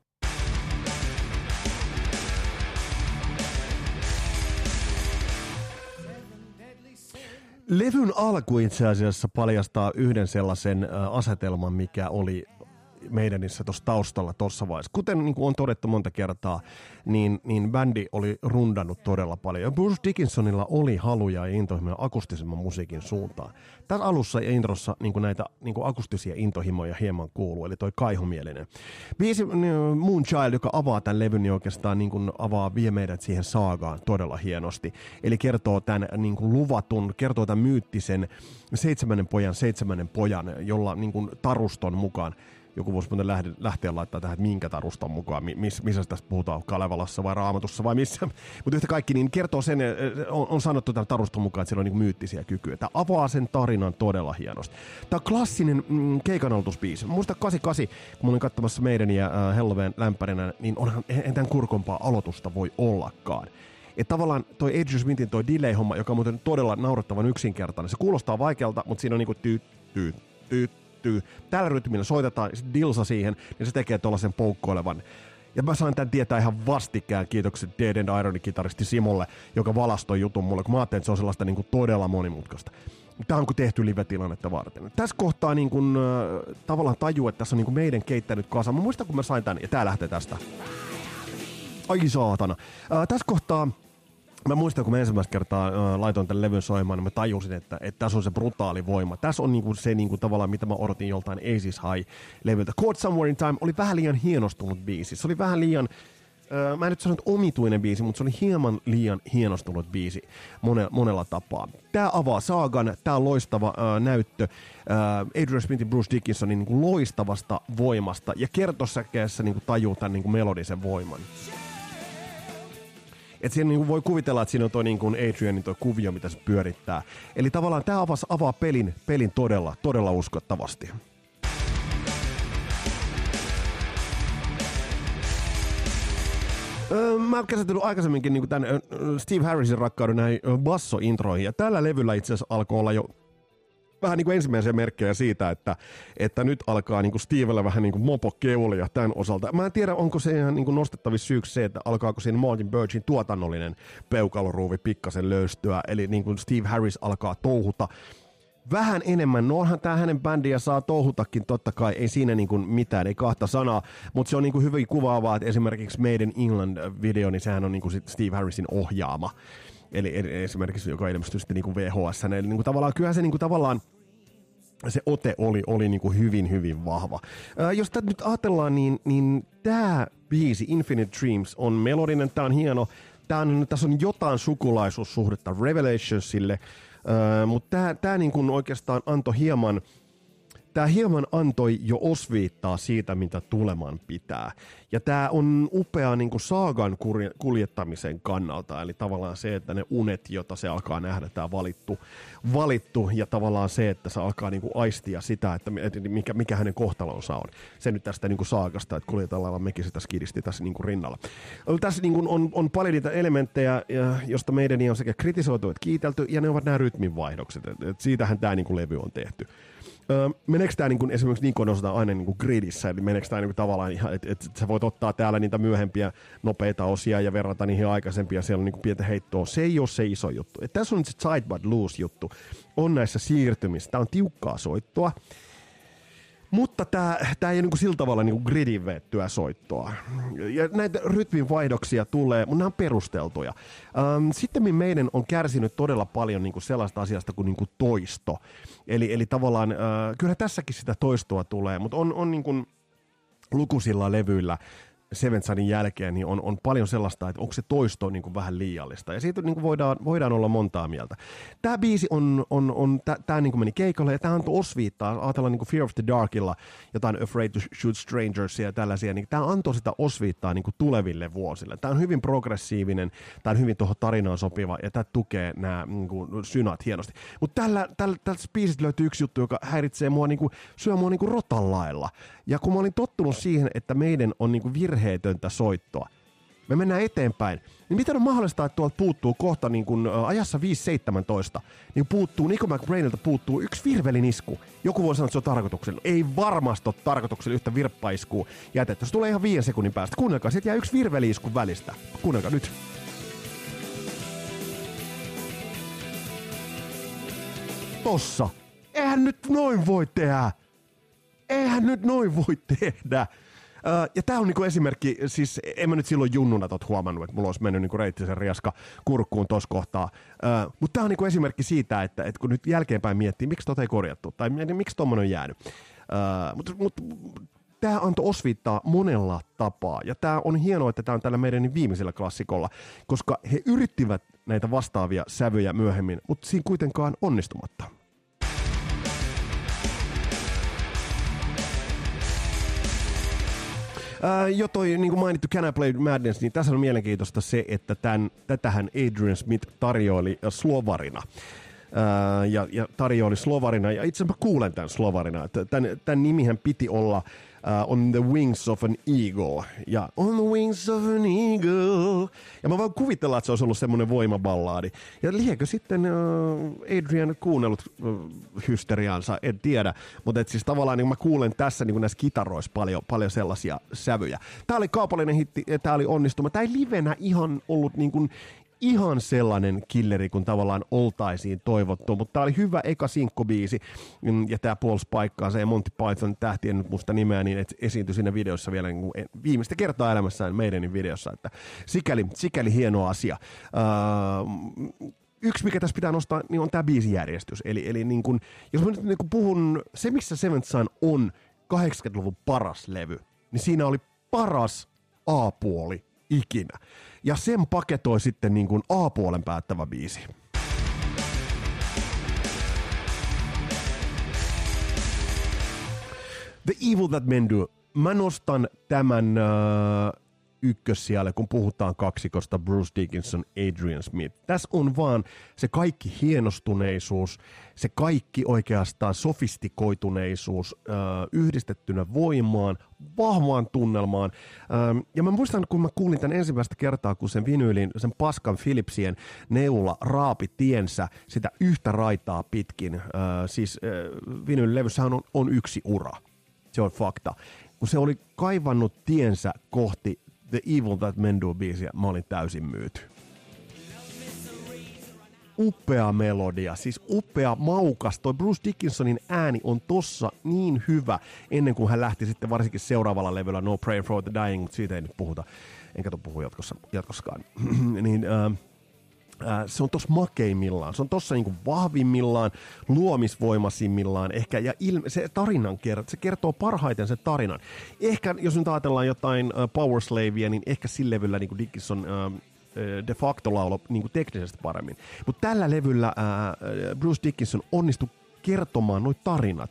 Levyn alku itse asiassa paljastaa yhden sellaisen asetelman, mikä oli Maidenissä tuossa taustalla tuossa vaiheessa. Kuten niin kuin on todettu monta kertaa, niin, niin bändi oli rundannut todella paljon. Bruce Dickinsonilla oli haluja ja intohimoja akustisemman musiikin suuntaan. Tässä alussa ja introssa niin kuin näitä niin kuin akustisia intohimoja hieman kuuluu, eli toi kaihomielinen. Biisi Moonchild, joka avaa tämän levyn, niin oikeastaan niin kuin avaa, vie meidät siihen saagaan todella hienosti. Eli kertoo tämän niin kuin luvatun, kertoo tämän myyttisen seitsemännen pojan, seitsemännen pojan, jolla niin kuin taruston mukaan. Joku voisi muuten lähteä, lähteä laittaa tähän, että minkä tarustan mukaan, miss, missä tässä puhutaan, Kalevalassa vai Raamatussa vai missä. Mutta yhtä kaikki niin kertoo sen, on, on sanottu tämän tarustan mukaan, että siellä on niin myyttisiä kykyjä. Tämä avaa sen tarinan todella hienosti. Tämä on klassinen mm, keikanaloitusbiisi. Muista kahdeksankymmentäkahdeksan, kun olin katsomassa Maideniä äh, Hellwain lämpärinä, niin onhan entään kurkompaa aloitusta voi ollakaan. Että tavallaan toi Adrian Smithin toi delay-homma, joka on muuten todella naurattavan yksinkertainen. Se kuulostaa vaikealta, mutta siinä on niinku tyyt, tyyt, tyyt. Tällä rytmillä soitetaan dilsa siihen, niin se tekee tuollaisen poukkoilevan. Ja mä sain tämän tietää ihan vastikään, kiitokset Dead End Irony-kitaristi Simolle, joka valastoi jutun mulle, kun mä ajattelin, että se on sellaista niin kuin todella monimutkaista. Tämä on kuin tehty live-tilannetta varten. Tässä kohtaa niin kuin, äh, tavallaan tajuu, että tässä on niin kuin meidän keittänyt kasaan. Mä muistan, kun mä sain tämän, ja tää lähtee tästä. Ai saatana. Äh, tässä kohtaa mä muistan, kun mä ensimmäistä kertaa äh, laitoin tämän levyn soimaan, niin mä tajusin, että, että tässä on se brutaali voima. Tässä on niinku se niinku, tavallaan, mitä mä odotin joltain Aces High-levyltä. Caught Somewhere in Time oli vähän liian hienostunut biisi. Se oli vähän liian Öö, mä en nyt sano, että omituinen biisi, mutta se oli hieman liian hienostunut biisi mone, monella tapaa. Tää avaa saagan, tää on loistava öö, näyttö öö, Adrian Smithin, Bruce Dickinsonin niin kuin loistavasta voimasta, ja kertosäkeessä niin kuin tajuu tämän niin kuin melodisen voiman. Että siinä niin voi kuvitella, että siinä on toi niin kuin Adrianin toi kuvio, mitä se pyörittää. Eli tavallaan tää avas, avaa pelin, pelin todella, todella uskottavasti. Mä oon käsitellyt aikaisemminkin niin tämän Steve Harrisin rakkauden näihin bassointroihin, ja tällä levyllä itse asiassa alkoi olla jo vähän niin kuin ensimmäisiä merkkejä siitä, että, että nyt alkaa niin kuin Stevellä vähän niin kuin mopokeulia tämän osalta. Mä en tiedä, onko se ihan niin kuin nostettavissa syyksi se, että alkaako siinä Martin Birchin tuotannollinen peukaloruuvi pikkasen löystyä, eli niin kuin Steve Harris alkaa touhuta vähän enemmän. No onhan tää hänen bändiä saa touhutakin, totta kai, ei siinä niinku mitään, ei kahta sanaa, mutta se on niinku hyvin kuvaavaa, että esimerkiksi Made in England-video, niin sehän on niinku sit Steve Harrisin ohjaama, eli esimerkiksi joka ilmestyi sitten niinku V H S, eli niinku tavallaan, kyllähän se niinku tavallaan se ote oli, oli niinku hyvin, hyvin vahva. Ää, jos tätä nyt ajatellaan, niin, niin tää biisi Infinite Dreams on melodinen, tää on hieno, tää on, tässä on jotain sukulaisuussuhdetta Revelationsille. Uh, mutta tämä niin oikeastaan antoi hieman, tämä hieman antoi jo osviittaa siitä, mitä tuleman pitää. Ja tämä on upea niin saagan kuljettamisen kannalta, eli tavallaan se, että ne unet, jota se alkaa nähdä, tämä valittu, valittu, ja tavallaan se, että se alkaa niin aistia sitä, että mikä, mikä hänen kohtalonsa on. Se nyt tästä niin saagasta, että kuljetellaan mekin sitä skidisti tässä niin rinnalla. Tässä niin on, on paljon niitä elementtejä, josta meidän on sekä kritisoitu että kiitelty, ja ne ovat nämä rytminvaihdokset. Et siitähän tämä niin levy on tehty. Öö, meneekö tämä niinku, esimerkiksi Nikon osalta aina niinku gridissä, eli meneekö tämä niinku tavallaan ihan, että et sä voit ottaa täällä niitä myöhempiä nopeita osia ja verrata niihin aikaisempia, siellä on niinku pientä heittoa, se ei ole se iso juttu. Et tässä on nyt se side but loose juttu, on näissä siirtymissä, tämä on tiukkaa soittoa, mutta tämä ei ole niinku sillä tavalla niinku gridin vettyä soittoa. Ja näitä rytminvaihdoksia tulee, mutta nämä on perusteltuja. Ähm, Sitten meidän on kärsinyt todella paljon niinku sellaista asiasta kuin niinku toisto. Eli, eli tavallaan, äh, kyllä tässäkin sitä toistoa tulee, mutta on, on niinku lukuisilla levyillä Seventh Sonin jälkeen niin on, on paljon sellaista, että onko se toisto niinku vähän liiallista. Ja siitä niinku voidaan, voidaan olla montaa mieltä. Tämä biisi on, on, on tämä niinku meni keikalle, ja tämä antoi osviittaa. Ajatellaan niinku Fear of the Darkilla jotain Afraid to Shoot Strangersia ja tällaisia. Niin tämä antoi sitä osviittaa niinku tuleville vuosille. Tämä on hyvin progressiivinen, tämä on hyvin tuohon tarinaan sopiva, ja tämä tukee nämä niinku synat hienosti. Mutta tällä, tällä, tästä biisistä löytyy yksi juttu, joka häiritsee mua, niinku, syö mua niinku rotan lailla. Ja kun mä olin tottunut siihen, että meidän on niinku virhe heitöntä soittoa. Me mennään eteenpäin. Niin miten on mahdollista, että tuolta puuttuu kohta niin kun, ä, ajassa viisi seitsemäntoista, niin puuttuu, Nicko McBrainilta puuttuu yksi virvelin isku. Joku voi sanoa, että se on tarkoituksella. Ei varmasti ole tarkoituksella yhtä virppaiskua jätetty. Se tulee ihan viiden sekunnin päästä. Kuunnelkaa, sieltä jää yksi virveli iskun välistä. Kuunnelkaa nyt. Tossa. Eihän nyt noin voi tehdä. Eihän nyt noin voi tehdä. Ja tää on niinku esimerkki, siis en mä nyt silloin junnuna tot huomannut, että mulla olisi mennyt niinku reittisen riaska kurkkuun tossa kohtaa. Mutta tää on niinku esimerkki siitä, että et kun nyt jälkeenpäin miettii, miksi tota ei korjattu, tai miksi tommonen on jäänyt. Mutta mut, tää antoi osviittaa monella tapaa, ja tää on hienoa, että tää on tällä meidän viimeisellä klassikolla, koska he yrittivät näitä vastaavia sävyjä myöhemmin, mutta siinä kuitenkaan onnistumatta. Uh, jo toi niin kuin mainittu Can I Play Madness, niin tässä on mielenkiintoista se, että tämän, tätähän Adrian Smith tarjoili slovarina. Uh, ja, ja tarjoili slovarina, ja itse mä kuulen tämän slovarina. Tämän, tämän nimihän piti olla uh, On the Wings of an Eagle. Ja On the Wings of an Eagle. Ja mä voin kuvitella, että se olisi ollut semmoinen voimaballaadi. Ja liekö sitten uh, Adrian kuunnellut uh, hysteriaansa, en tiedä. Mutta et siis tavallaan niin mä kuulen tässä niin näissä kitaroissa paljon, paljon sellaisia sävyjä. Tää oli kaupallinen hitti, tää oli onnistuma. Tää ei livenä ihan ollut niin kuin ihan sellainen killeri, kun tavallaan oltaisiin toivottu, mutta tämä oli hyvä eka sinkkobiisi, ja tämä Paul Spikka, se Monty Python tähti, en nyt muista nimeä, niin et esiintyi siinä videossa vielä niin viimeistä kertaa elämässään meidänin videossa, että sikäli, sikäli hieno asia. Öö, yksi, mikä tässä pitää nostaa, niin on tämä biisijärjestys, eli, eli niin kun, jos mä nyt niin kun puhun, se missä Seventh Son on kahdeksankymmentäluvun paras levy, niin siinä oli paras A-puoli ikinä. Ja sen paketoi sitten niin kuin A-puolen päättävä biisi. The Evil That Men Do. Mä nostan tämän äh, ykkössijalle, kun puhutaan kaksikosta Bruce Dickinson, Adrian Smith. Tässä on vaan se kaikki hienostuneisuus, se kaikki oikeastaan sofistikoituneisuus äh, yhdistettynä voimaan, vahvaan tunnelmaan. Ähm, ja mä muistan, kun mä kuulin tämän ensimmäistä kertaa, kun sen vinyylin, sen paskan Philipsien neula raapi tiensä sitä yhtä raitaa pitkin. Äh, siis äh, vinyylilevyssähän on, on yksi ura. Se on fakta. Kun se oli kaivannut tiensä kohti The Evil That Men Do -biisiä, mä olin täysin myyty. Upea melodia, siis upea, maukas. Toi Bruce Dickinsonin ääni on tossa niin hyvä, ennen kuin hän lähti sitten varsinkin seuraavalla levyllä No Prayer for the Dying, mutta siitä ei nyt puhuta. Enkä tuon puhu jatkossa, jatkossakaan. niin, äh, Se on tossa makeimmillaan, se on tossa niinku vahvimmillaan, luomisvoimaisimmillaan ehkä, ja ilme, se tarinan kertoo, se kertoo parhaiten sen tarinan. Ehkä jos nyt ajatellaan jotain Powerslavea, niin ehkä sillä levyllä niinku Dickinson ähm, de facto laulo niinku teknisesti paremmin. Mutta tällä levyllä äh, Bruce Dickinson onnistui kertomaan noi tarinat.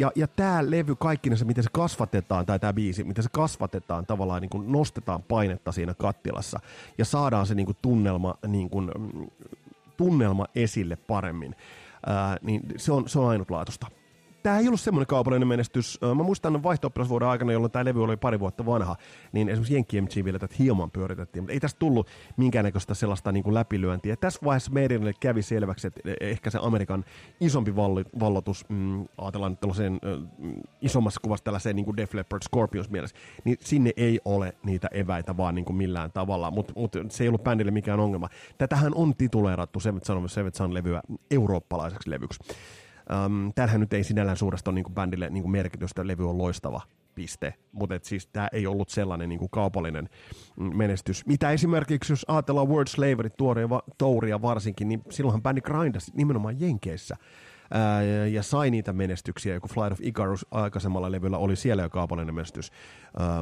Ja, ja tämä levy kaikkinensa, miten se kasvatetaan, tai tämä biisi, miten se kasvatetaan, tavallaan niin kuin nostetaan painetta siinä kattilassa ja saadaan se niin kuin tunnelma, niin kuin, tunnelma esille paremmin, Ää, niin se on, se on ainutlaatusta. Tämä ei ollut semmoinen kaupallinen menestys. Mä muistan vaihto-oppilasvuoden aikana, jolloin tämä levy oli pari vuotta vanha, niin esimerkiksi Jenkki M T V:llä tätä hieman pyöritettiin, mutta ei tässä tullut minkäännäköistä sellaista niin kuin läpilyöntiä. Tässä vaiheessa meidän kävi selväksi, että ehkä se Amerikan isompi vallotus, mm, ajatellaan nyt tällaiseen mm, isommassa kuvassa tällaiseen niin kuin Def Leppard Scorpions mielessä, niin sinne ei ole niitä eväitä vaan niin kuin millään tavalla, mutta mut se ei ollut bändille mikään ongelma. Tätähän on tituleerattu Seventh Son of a Seventh Son -levyä eurooppalaiseksi levyksi. Um, tämähän nyt ei sinällään suuresta ole niinku bändille niinku merkitystä, levy on loistava, piste. Mutta siis tämä ei ollut sellainen niinku kaupallinen menestys. Mitä esimerkiksi, jos ajatellaan World Slavery touria varsinkin, niin silloinhan bändi grindasi nimenomaan Jenkeissä ää, ja, ja sai niitä menestyksiä. Joku Flight of Icarus aikaisemmalla levyllä oli siellä jo kaupallinen menestys,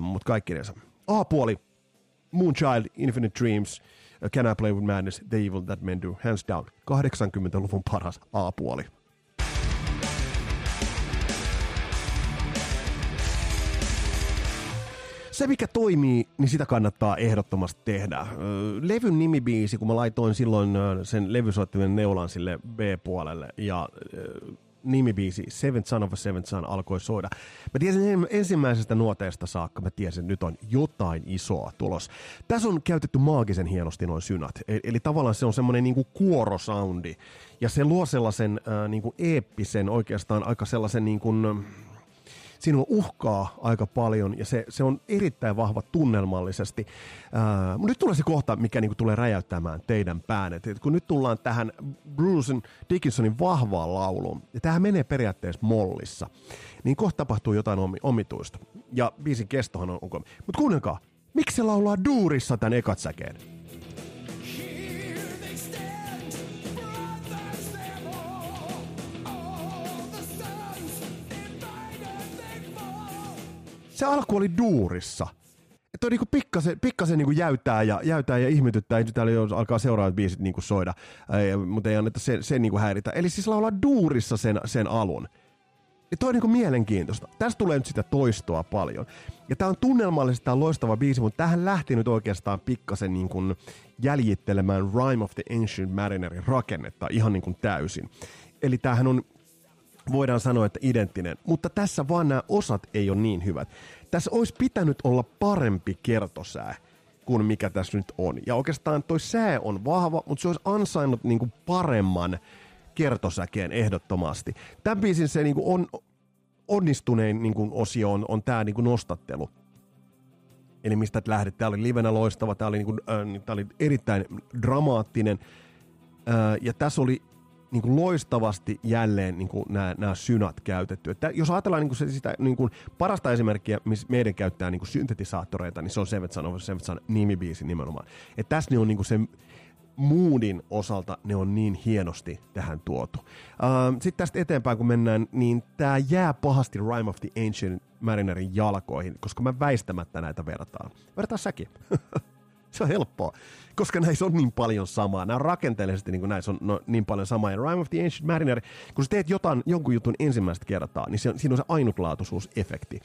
mutta kaikkinensa. A-puoli, Moonchild, Infinite Dreams, Can I Play With Madness, The Evil That Men Do, hands down, kahdeksankymmentäluvun paras A-puoli. Se, mikä toimii, niin sitä kannattaa ehdottomasti tehdä. Levyn nimibiisi, kun mä laitoin silloin sen levysoittimen neulan sille B-puolelle, ja nimibiisi Seventh Son of a Seventh Son alkoi soida. Mä tiesin ensimmäisestä nuoteesta saakka, mä tiesin, että nyt on jotain isoa tulos. Tässä on käytetty maagisen hienosti noin synät, eli tavallaan se on semmoinen niinku kuorosoundi, ja se luo sellaisen äh, niinku eeppisen, oikeastaan aika sellaisen niinku... Siinä on uhkaa aika paljon, ja se, se on erittäin vahva tunnelmallisesti. Ää, nyt tulee se kohta, mikä niinku tulee räjäyttämään teidän päänne. Et kun nyt tullaan tähän Bruce Dickinsonin vahvaan lauluun, ja tämähän menee periaatteessa mollissa, niin kohta tapahtuu jotain omituista. Ja biisin kestohan on onko. Mutta kuunnelkaa, miksi se laulaa duurissa tämän ekat säkeen? Se alku oli duurissa. Että on niinku pikkasen, pikkasen niinku jäytää, ja, jäytää ja ihmetyttää. Täällä jo alkaa seuraavat biisit niinku soida, ei, mutta ei anneta sen, sen niinku häiritä. Eli siis laulaa duurissa sen, sen alun. Ja toi on niinku mielenkiintoista. Tässä tulee nyt sitä toistoa paljon. Ja tää on tunnelmallisesti tää on loistava biisi, mutta tähän lähti nyt oikeastaan pikkasen niinku jäljittelemään Rime of the Ancient Marinerin rakennetta ihan niinku täysin. Eli tämähän on... Voidaan sanoa, että identtinen, mutta tässä vaan nämä osat ei ole niin hyvät. Tässä olisi pitänyt olla parempi kertosää kuin mikä tässä nyt on. Ja oikeastaan toi sää on vahva, mutta se olisi ansainnut niinku paremman kertosäkeen ehdottomasti. Tämän biisin se niinku on, onnistunein niinku osio on, on tämä niinku nostattelu. Eli mistä lähdet? Tämä oli livenä loistava, tämä oli, niinku, äh, tämä oli erittäin dramaattinen äh, ja tässä oli... Niin kuin loistavasti jälleen niin kuin nämä, nämä synat käytetty. Että jos ajatellaan niin kuin se, sitä niin kuin parasta esimerkkiä, missä meidän käyttää niin kuin syntetisaattoreita, niin se on Seventh Son of a Seventh Son -nimibiisi nimenomaan. Että tässä ne on niin kuin sen moodin osalta, ne on niin hienosti tähän tuotu. Ähm, Sitten tästä eteenpäin, kun mennään, niin tämä jää pahasti Rime of the Ancient Marinerin jalkoihin, koska mä väistämättä näitä vertaan. Vertaan säkin. Se on helppoa, koska näissä on niin paljon samaa. Nämä on rakenteellisesti niin, näissä on no, niin paljon samaa. Ja Rime of the Ancient Mariner, kun sä teet jotain, jonkun jutun ensimmäistä kertaa, niin se, siinä on se ainutlaatuisuusefekti.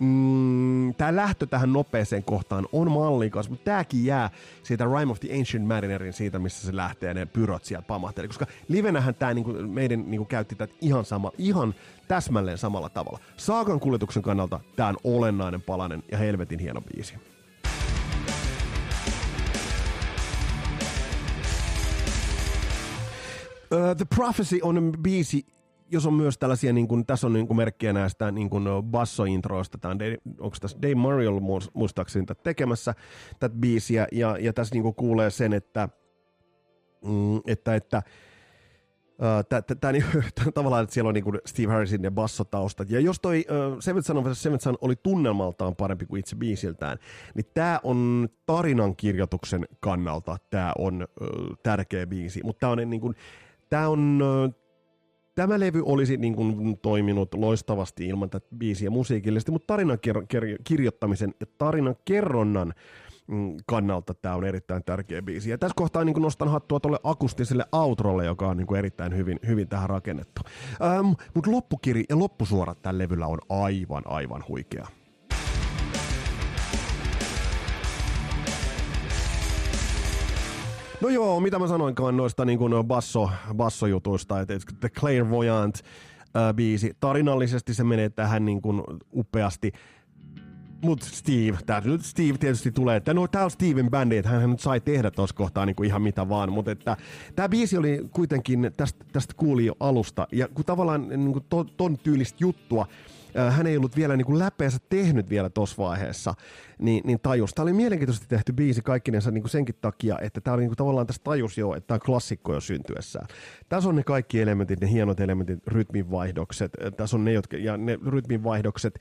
Mm, tämä lähtö tähän nopeeseen kohtaan on mallikas, mutta tämäkin jää siitä Rime of the Ancient Marinerin siitä, missä se lähtee, ne pyrot sieltä pamahteli. Koska livenähän tämä niinku, meidän niinku, käytti tätä ihan sama, ihan täsmälleen samalla tavalla. Saagan kuljetuksen kannalta tämä on olennainen palanen ja helvetin hieno biisi. Uh, The Prophecy on biisi, jos on myös tällaisia, niin kuin, tässä on niin kuin merkkiä näistä niin kuin bassointroista. Tämä on, onko tässä Dave Murray ollut muistaakseni tätä tekemässä tätä biisiä, ja, ja tässä niin kuin kuulee sen, että että, että tämä niin, tavallaan, että siellä on niin kuin Steve Harrisin ne bassotaustat, ja jos toi uh, Seventh Son of a Seventh Son oli tunnelmaltaan parempi kuin itse biisiltään, niin tämä on tarinan kirjoituksen kannalta, tämä on uh, tärkeä biisi, mutta tämä on niin kuin, tämä on uh, tämä levy olisi niin kuin toiminut loistavasti ilman tätä biisiä musiikillisesti, mutta tarinan ker- kirjoittamisen ja tarinan kerronnan kannalta tämä on erittäin tärkeä biisi. Ja tässä kohtaa niin kuin nostan hattua tuolle akustiselle outrolle, joka on niin kuin erittäin hyvin, hyvin tähän rakennettu. Ähm, mutta loppukiri ja loppusuorat tällä levyllä on aivan, aivan huikea. No joo, mitä mä sanoinkaan noista niin kuin basso, bassojutuista, että The Clairvoyant-biisi, äh, tarinallisesti se menee tähän niin kuin upeasti, mutta Steve, tää, Steve tietysti tulee, että no tää on Steven bändi, että hän nyt sai tehdä tuossa kohtaa niin kuin ihan mitä vaan, mutta että tää biisi oli kuitenkin, tästä, tästä kuuli jo alusta, ja kun tavallaan niin kuin ton, ton tyylistä juttua, hän ei ollut vielä niin kuin läpeensä tehnyt vielä tuossa vaiheessa, niin, niin tajus. Tämä oli mielenkiintoisesti tehty biisi kaikkinensa niin kuin senkin takia, että tämä oli niin kuin tavallaan tässä tajus jo, että tämä on klassikko jo syntyessään. Tässä on ne kaikki elementit, ne hienot elementit, rytminvaihdokset, tässä on ne, jotka, ja ne rytminvaihdokset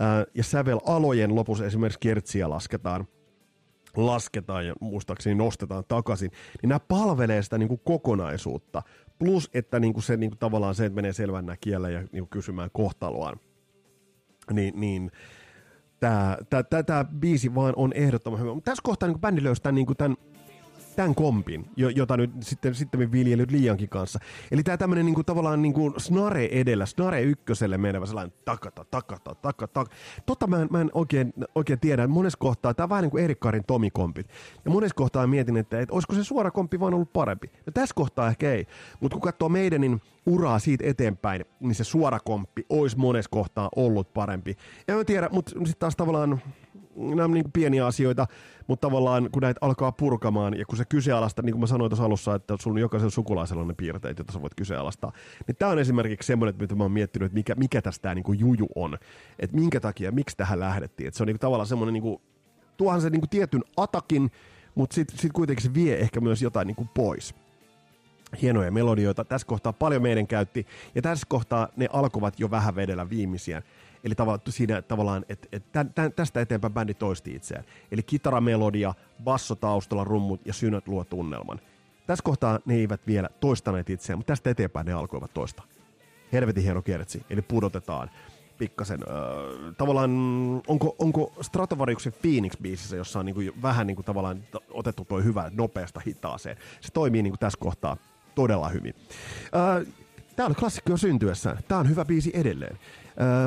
ää, ja sävelalojen lopussa esimerkiksi kertsiä lasketaan. lasketaan ja muistaakseni nostetaan takaisin, niin nämä palvelee sitä niin kuin kokonaisuutta, plus että niin kuin se, niin kuin tavallaan se, että menee selvän näkijälle ja niin kuin kysymään kohtaloaan. Niin, niin tämä tää, tää, tää biisi vaan on ehdottoman hyvä. Mutta tässä kohtaa niin bändi löysi tämän, niin tämän, tämän kompin, jota nyt sitten, sitten viljelyt liiankin kanssa. Eli tämä tämmöinen niin tavallaan niin snare edellä, snare ykköselle menevä sellainen takata, takata, takata, takata. Totta mä en, mä en oikein, oikein tiedä, että monessa kohtaa, tämä on vähän niin kuin Erik Karin Tomi-kompit. Ja monessa kohtaa mietin, että, että olisiko se suora komppi vaan ollut parempi. No tässä kohtaa ehkä ei. Mutta kun katsoo meidän, niin uraa siitä eteenpäin, niin se suora komppi olisi monessa kohtaa ollut parempi. En tiedä, mutta sitten taas tavallaan nämä on niin pieniä asioita, mutta tavallaan kun näitä alkaa purkamaan ja kun se kyseenalaista, niin kuin mä sanoin tuossa alussa, että sun jokaisella sukulaisella on ne piirteet, joita sä voit kyseenalaistaa, niin tämä on esimerkiksi semmoinen, mitä mä oon miettinyt, että mikä, mikä tästä tämä niin juju on, että minkä takia, miksi tähän lähdettiin, että se on niin tavallaan semmoinen, niin kuin, tuohan se niin tietyn atakin, mutta sitten sit kuitenkin se vie ehkä myös jotain niin pois. Hienoja melodioita. Tässä kohtaa paljon meidän käytti, ja tässä kohtaa ne alkoivat jo vähän vedellä viimeisiä. Eli tavallaan siinä tavallaan, että et, tästä eteenpäin bändi toisti itseään. Eli kitaramelodia, basso taustalla, rummut ja synät luo tunnelman. Tässä kohtaa ne eivät vielä toistaneet itseään, mutta tästä eteenpäin ne alkoivat toista. Helvetin hieno kertsi, eli pudotetaan pikkasen. Öö, tavallaan, onko, onko Stratovariuksen Phoenix-biisissä, jossa on niinku vähän niinku tavallaan otettu toi hyvä nopeasta hitaaseen. Se toimii niinku tässä kohtaa todella hyvin. Tämä on klassikko jo syntyessään. Tämä on hyvä biisi edelleen.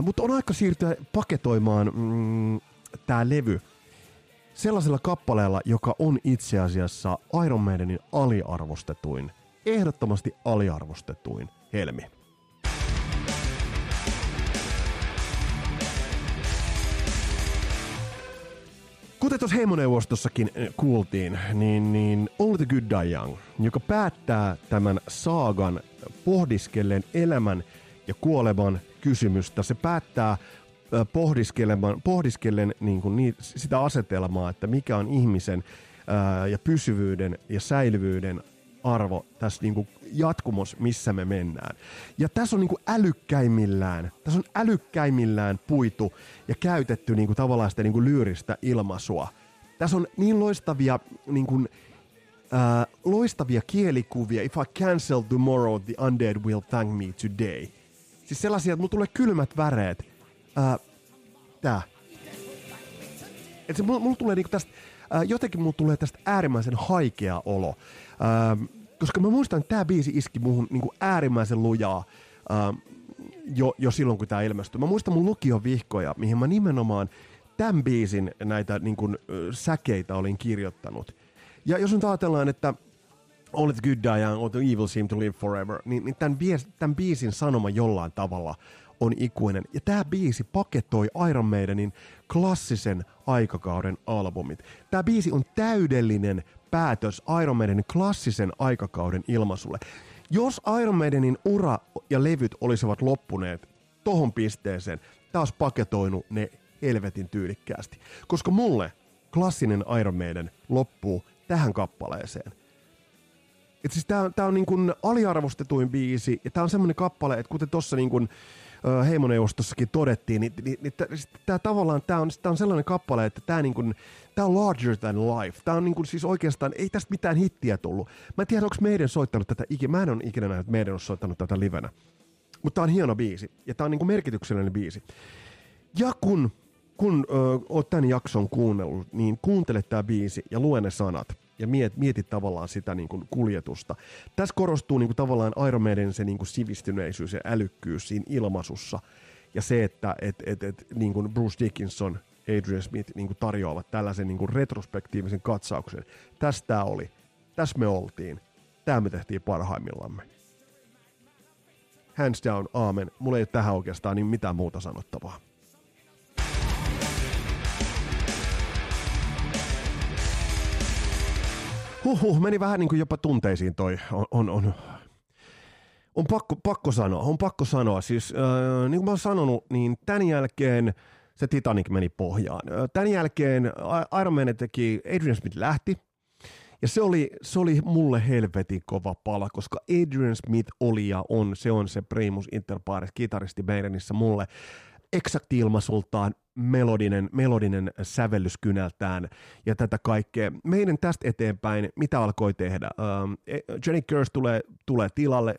Mutta on aika siirtyä paketoimaan mm, tämä levy sellaisella kappaleella, joka on itse asiassa Iron Maidenin aliarvostetuin, ehdottomasti aliarvostetuin helmi. Kuten tuossa Heimoneuvostossakin kuultiin, niin, niin Only the Good Die Young, joka päättää tämän saagan pohdiskellen elämän ja kuoleman kysymystä. Se päättää pohdiskellen, pohdiskellen niin kuin niitä, sitä asetelmaa, että mikä on ihmisen ää, ja pysyvyyden ja säilyvyyden arvo tässä niin kuin jatkumos, missä me mennään. Ja tässä on niin kuin älykkäimmillään, tässä on älykkäimmillään puitu ja käytetty niin kuin tavallaan sitä niin kuin lyyristä ilmaisua. Tässä on niin loistavia, niin kuin, äh, loistavia kielikuvia. If I cancel tomorrow, the undead will thank me today. Siis sellaisia, että mulla tulee kylmät väreet. Äh, tää. Et se, mulla, mulla tulee niinku tästä, äh, jotenkin mulla tulee tästä äärimmäisen haikea olo. Ähm, koska mä muistan, että tää biisi iski muuhun niinku äärimmäisen lujaa ähm, jo, jo silloin, kun tää ilmestyi. Mä muistan mun lukion vihkoja, mihin mä nimenomaan tämän biisin näitä niinku, äh, säkeitä olin kirjoittanut. Ja jos nyt ajatellaan, että all the good die young, all the evil seem to live forever, niin, niin tämän, biis, tämän biisin sanoma jollain tavalla on ikuinen. Ja tämä biisi paketoi Iron Maidenin klassisen aikakauden albumit. Tämä biisi on täydellinen päätös Iron Maidenin klassisen aikakauden ilmaisulle. Jos Iron Maidenin ura ja levyt olisivat loppuneet tohon pisteeseen, tämä olisi paketoinut ne helvetin tyylikkäästi. Koska mulle klassinen Iron Maiden loppuu tähän kappaleeseen. Et siis tää, tää on niin kun aliarvostetuin biisi, ja tää on semmoinen kappale, että kuten tossa niin kun Heimoneuvostossakin todettiin, niin, niin, niin tää tavallaan tää on, tää on sellainen kappale, että tää, niin kun, tää on larger than life. Tää on niin kun, siis oikeastaan, ei tästä mitään hittiä tullut. Mä en tiedä, onko meidän soittanut tätä ikinä. Mä en ole ikinä nähnyt, että meidän on soittanut tätä livenä. Mutta tää on hieno biisi, ja tää on niin kun merkityksellinen biisi. Ja kun, kun ö, oot tän jakson kuunnellut, niin kuuntele tää biisi ja lue ne sanat. Ja miet, mietit tavallaan sitä niin kuin kuljetusta. Tässä korostuu niin kuin tavallaan Iron Maiden se niin kuin sivistyneisyys ja älykkyys siinä ilmaisussa. Ja se, että et, et, et, niin kuin Bruce Dickinson, Adrian Smith niin kuin tarjoavat tällaisen niin kuin retrospektiivisen katsauksen. Tässä tämä oli. Tässä me oltiin. Tämä me tehtiin parhaimmillamme. Hands down, aamen. Mulla ei ole tähän oikeastaan niin mitään muuta sanottavaa. Huhhuh, meni vähän niin kuin jopa tunteisiin toi, on, on, on, on pakko, pakko sanoa, on pakko sanoa, siis äh, niin kuin mä oon sanonut, niin tämän jälkeen se Titanic meni pohjaan, tämän jälkeen Iron Man teki, Adrian Smith lähti, ja se oli, se oli mulle helvetin kova pala, koska Adrian Smith oli ja on, se on se primus inter pares kitaristi Maidenissä mulle, eksakti ilmaisultaan, melodinen, melodinen sävellys kynältään ja tätä kaikkea. Meidän tästä eteenpäin, mitä alkoi tehdä? Ähm, Jenny Curse tulee, tulee tilalle.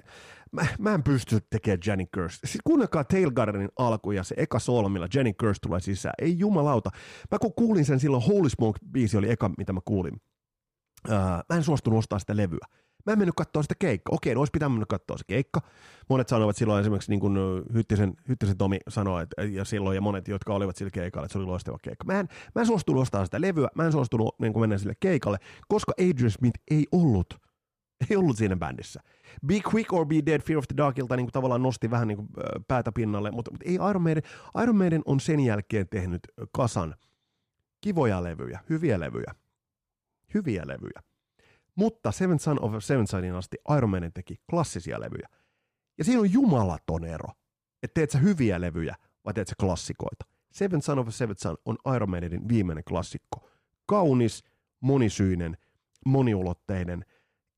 Mä, mä en pysty tekemään Jenny Curse. Siis kuunnelkaa Tail Gardenin alku ja se eka solmilla Jenny Curse tulee sisään. Ei jumalauta. Mä kun kuulin sen silloin, Holy Smoke-biisi oli eka, mitä mä kuulin. Äh, mä en suostunut ostaa sitä levyä. Mä en mennyt katsoa sitä keikkaa. Okei, no olisi pitänyt katsoa se keikka. Monet sanoivat silloin, esimerkiksi niin kuin Hyttisen, Hyttisen Tomi sanoi, että, ja silloin, ja monet, jotka olivat sillä keikalla, että se oli loistava keikka. Mä en, mä en suostunut ostamaan sitä levyä, mä en suostunut niin kuin mennä sille keikalle, koska Adrian Smith ei ollut, ei ollut siinä bändissä. Be Quick or Be Dead, Fear of the Darkilta niin kuin tavallaan nosti vähän niin kuin päätä pinnalle, mutta, mutta ei Iron Maiden. Iron Maiden on sen jälkeen tehnyt kasan kivoja levyjä, hyviä levyjä, hyviä levyjä. Mutta Seventh Son of a Seventh Sonin asti Iron Maiden teki klassisia levyjä. Ja siinä on jumalaton ero, että teet sä hyviä levyjä vai teet sä klassikoita. Seventh Son of a Seventh Son on Iron Maidenin viimeinen klassikko. Kaunis, monisyinen, moniulotteinen,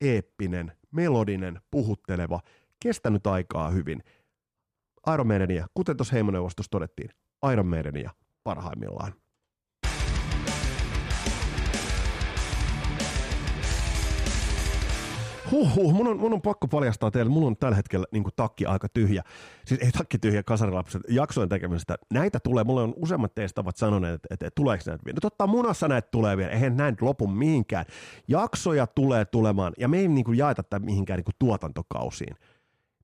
eeppinen, melodinen, puhutteleva, kestänyt aikaa hyvin. Iron Maidenia, kuten tuossa Heimoneuvostossa todettiin, Iron Maidenia parhaimmillaan. Huhhuh, mun on, mun on pakko paljastaa teille, mun on tällä hetkellä niin kuin takki aika tyhjä. Siis ei takki tyhjä, kasarilapset, jaksojen tekemisestä. Näitä tulee, mulle on useammat teistä ovat sanoneet, että, että tuleeko näitä vielä. No totta, munassa näitä tulee vielä, eihän näin lopu mihinkään. Jaksoja tulee tulemaan, ja me ei niin kuin jaeta tätä mihinkään niin kuin tuotantokausiin.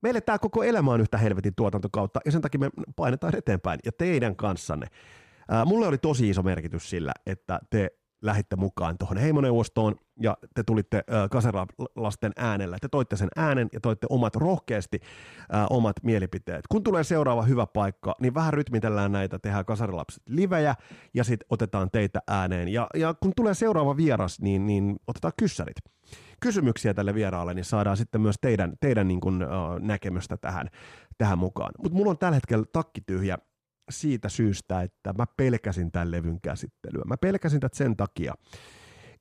Meille tämä koko elämä on yhtä helvetin tuotantokautta, ja sen takia me painetaan eteenpäin, ja teidän kanssanne. Ää, mulle oli tosi iso merkitys sillä, että te lähditte mukaan tuohon heimoneuvostoon ja te tulitte kasarilasten äänellä. Te toitte sen äänen ja toitte omat rohkeasti ä, omat mielipiteet. Kun tulee seuraava hyvä paikka, niin vähän rytmitellään näitä, tehdään kasarilapset livejä ja sitten otetaan teitä ääneen. Ja, ja kun tulee seuraava vieras, niin, niin otetaan kyssärit. Kysymyksiä tälle vieraalle, niin saadaan sitten myös teidän, teidän niin kun, ä, näkemystä tähän, tähän mukaan. Mutta mulla on tällä hetkellä takki tyhjä. Siitä syystä, että mä pelkäsin tämän levyn käsittelyä. Mä pelkäsin tätä sen takia,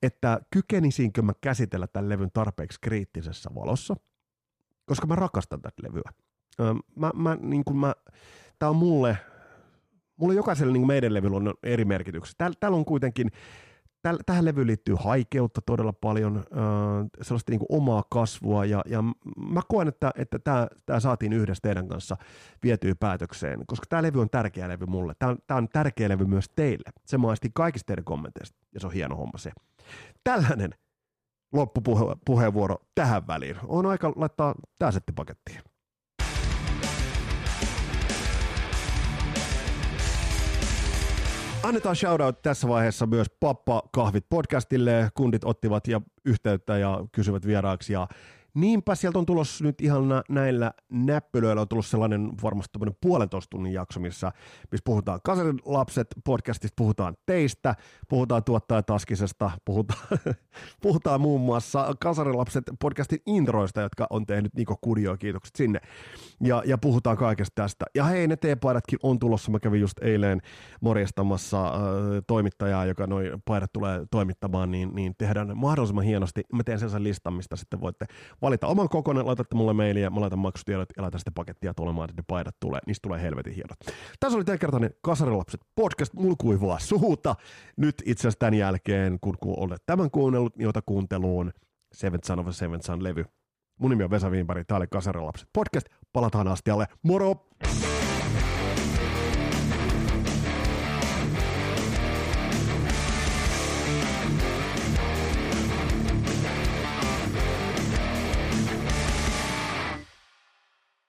että kykenisinkö mä käsitellä tämän levyn tarpeeksi kriittisessä valossa, koska mä rakastan tätä levyä. Mä, mä, niin kun mä, tää on mulle, mulle jokaiselle niin meidän levyllä on eri merkityksiä. Täällä, täällä on kuitenkin, tähän levyyn liittyy haikeutta todella paljon, sellaista niin kuin omaa kasvua, ja, ja mä koen, että, että tämä, tämä saatiin yhdessä teidän kanssa vietyä päätökseen, koska tämä levy on tärkeä levy mulle. Tämä on, tämä on tärkeä levy myös teille. Se maistiin kaikista teidän kommenteista, ja se on hieno homma se. Tällainen loppupuheenvuoro tähän väliin. On aika laittaa tämä setti pakettiin. Annetaan shoutout tässä vaiheessa myös Pappa Kahvit -podcastille. Kundit ottivat ja yhteyttä ja kysyvät vieraaksi. Ja niinpä sieltä on tulossa nyt ihan näillä näppylöillä on tullut sellainen varmasti puolentoista tunnin jakso, missä, missä puhutaan Kasarin lapset -podcastista, puhutaan teistä, puhutaan tuottajataskisesta, puhutaan, puhutaan muun muassa Kasarin lapset -podcastin introista, jotka on tehnyt Niko Kudia, kiitokset sinne, ja, ja puhutaan kaikesta tästä. Ja hei, ne teepaidatkin on tulossa, mä kävin just eilen morjestamassa äh, toimittajaa, joka noi paidat tulee toimittamaan, niin, niin tehdään mahdollisimman hienosti. Mä teen sellaisen listan, mistä sitten voitte valita oman kokoinen, laitatte mulle mailia, mä laitan maksutiedot ja laitan sitten pakettia tulemaan, että ne paidat tulee. Niistä tulee helvetin hienot. Tässä oli tämänkertainen Kasarilapset podcast, mulla kuivaa suuta. Nyt itse asiassa tämän jälkeen, kun, kun olet tämän kuunnellut, niin ota kuunteluun Seventh Son of a Seventh Son -levy. Mun nimi on Vesa Wimberg, tää oli Kasarilapset podcast. Palataan astialle, moro!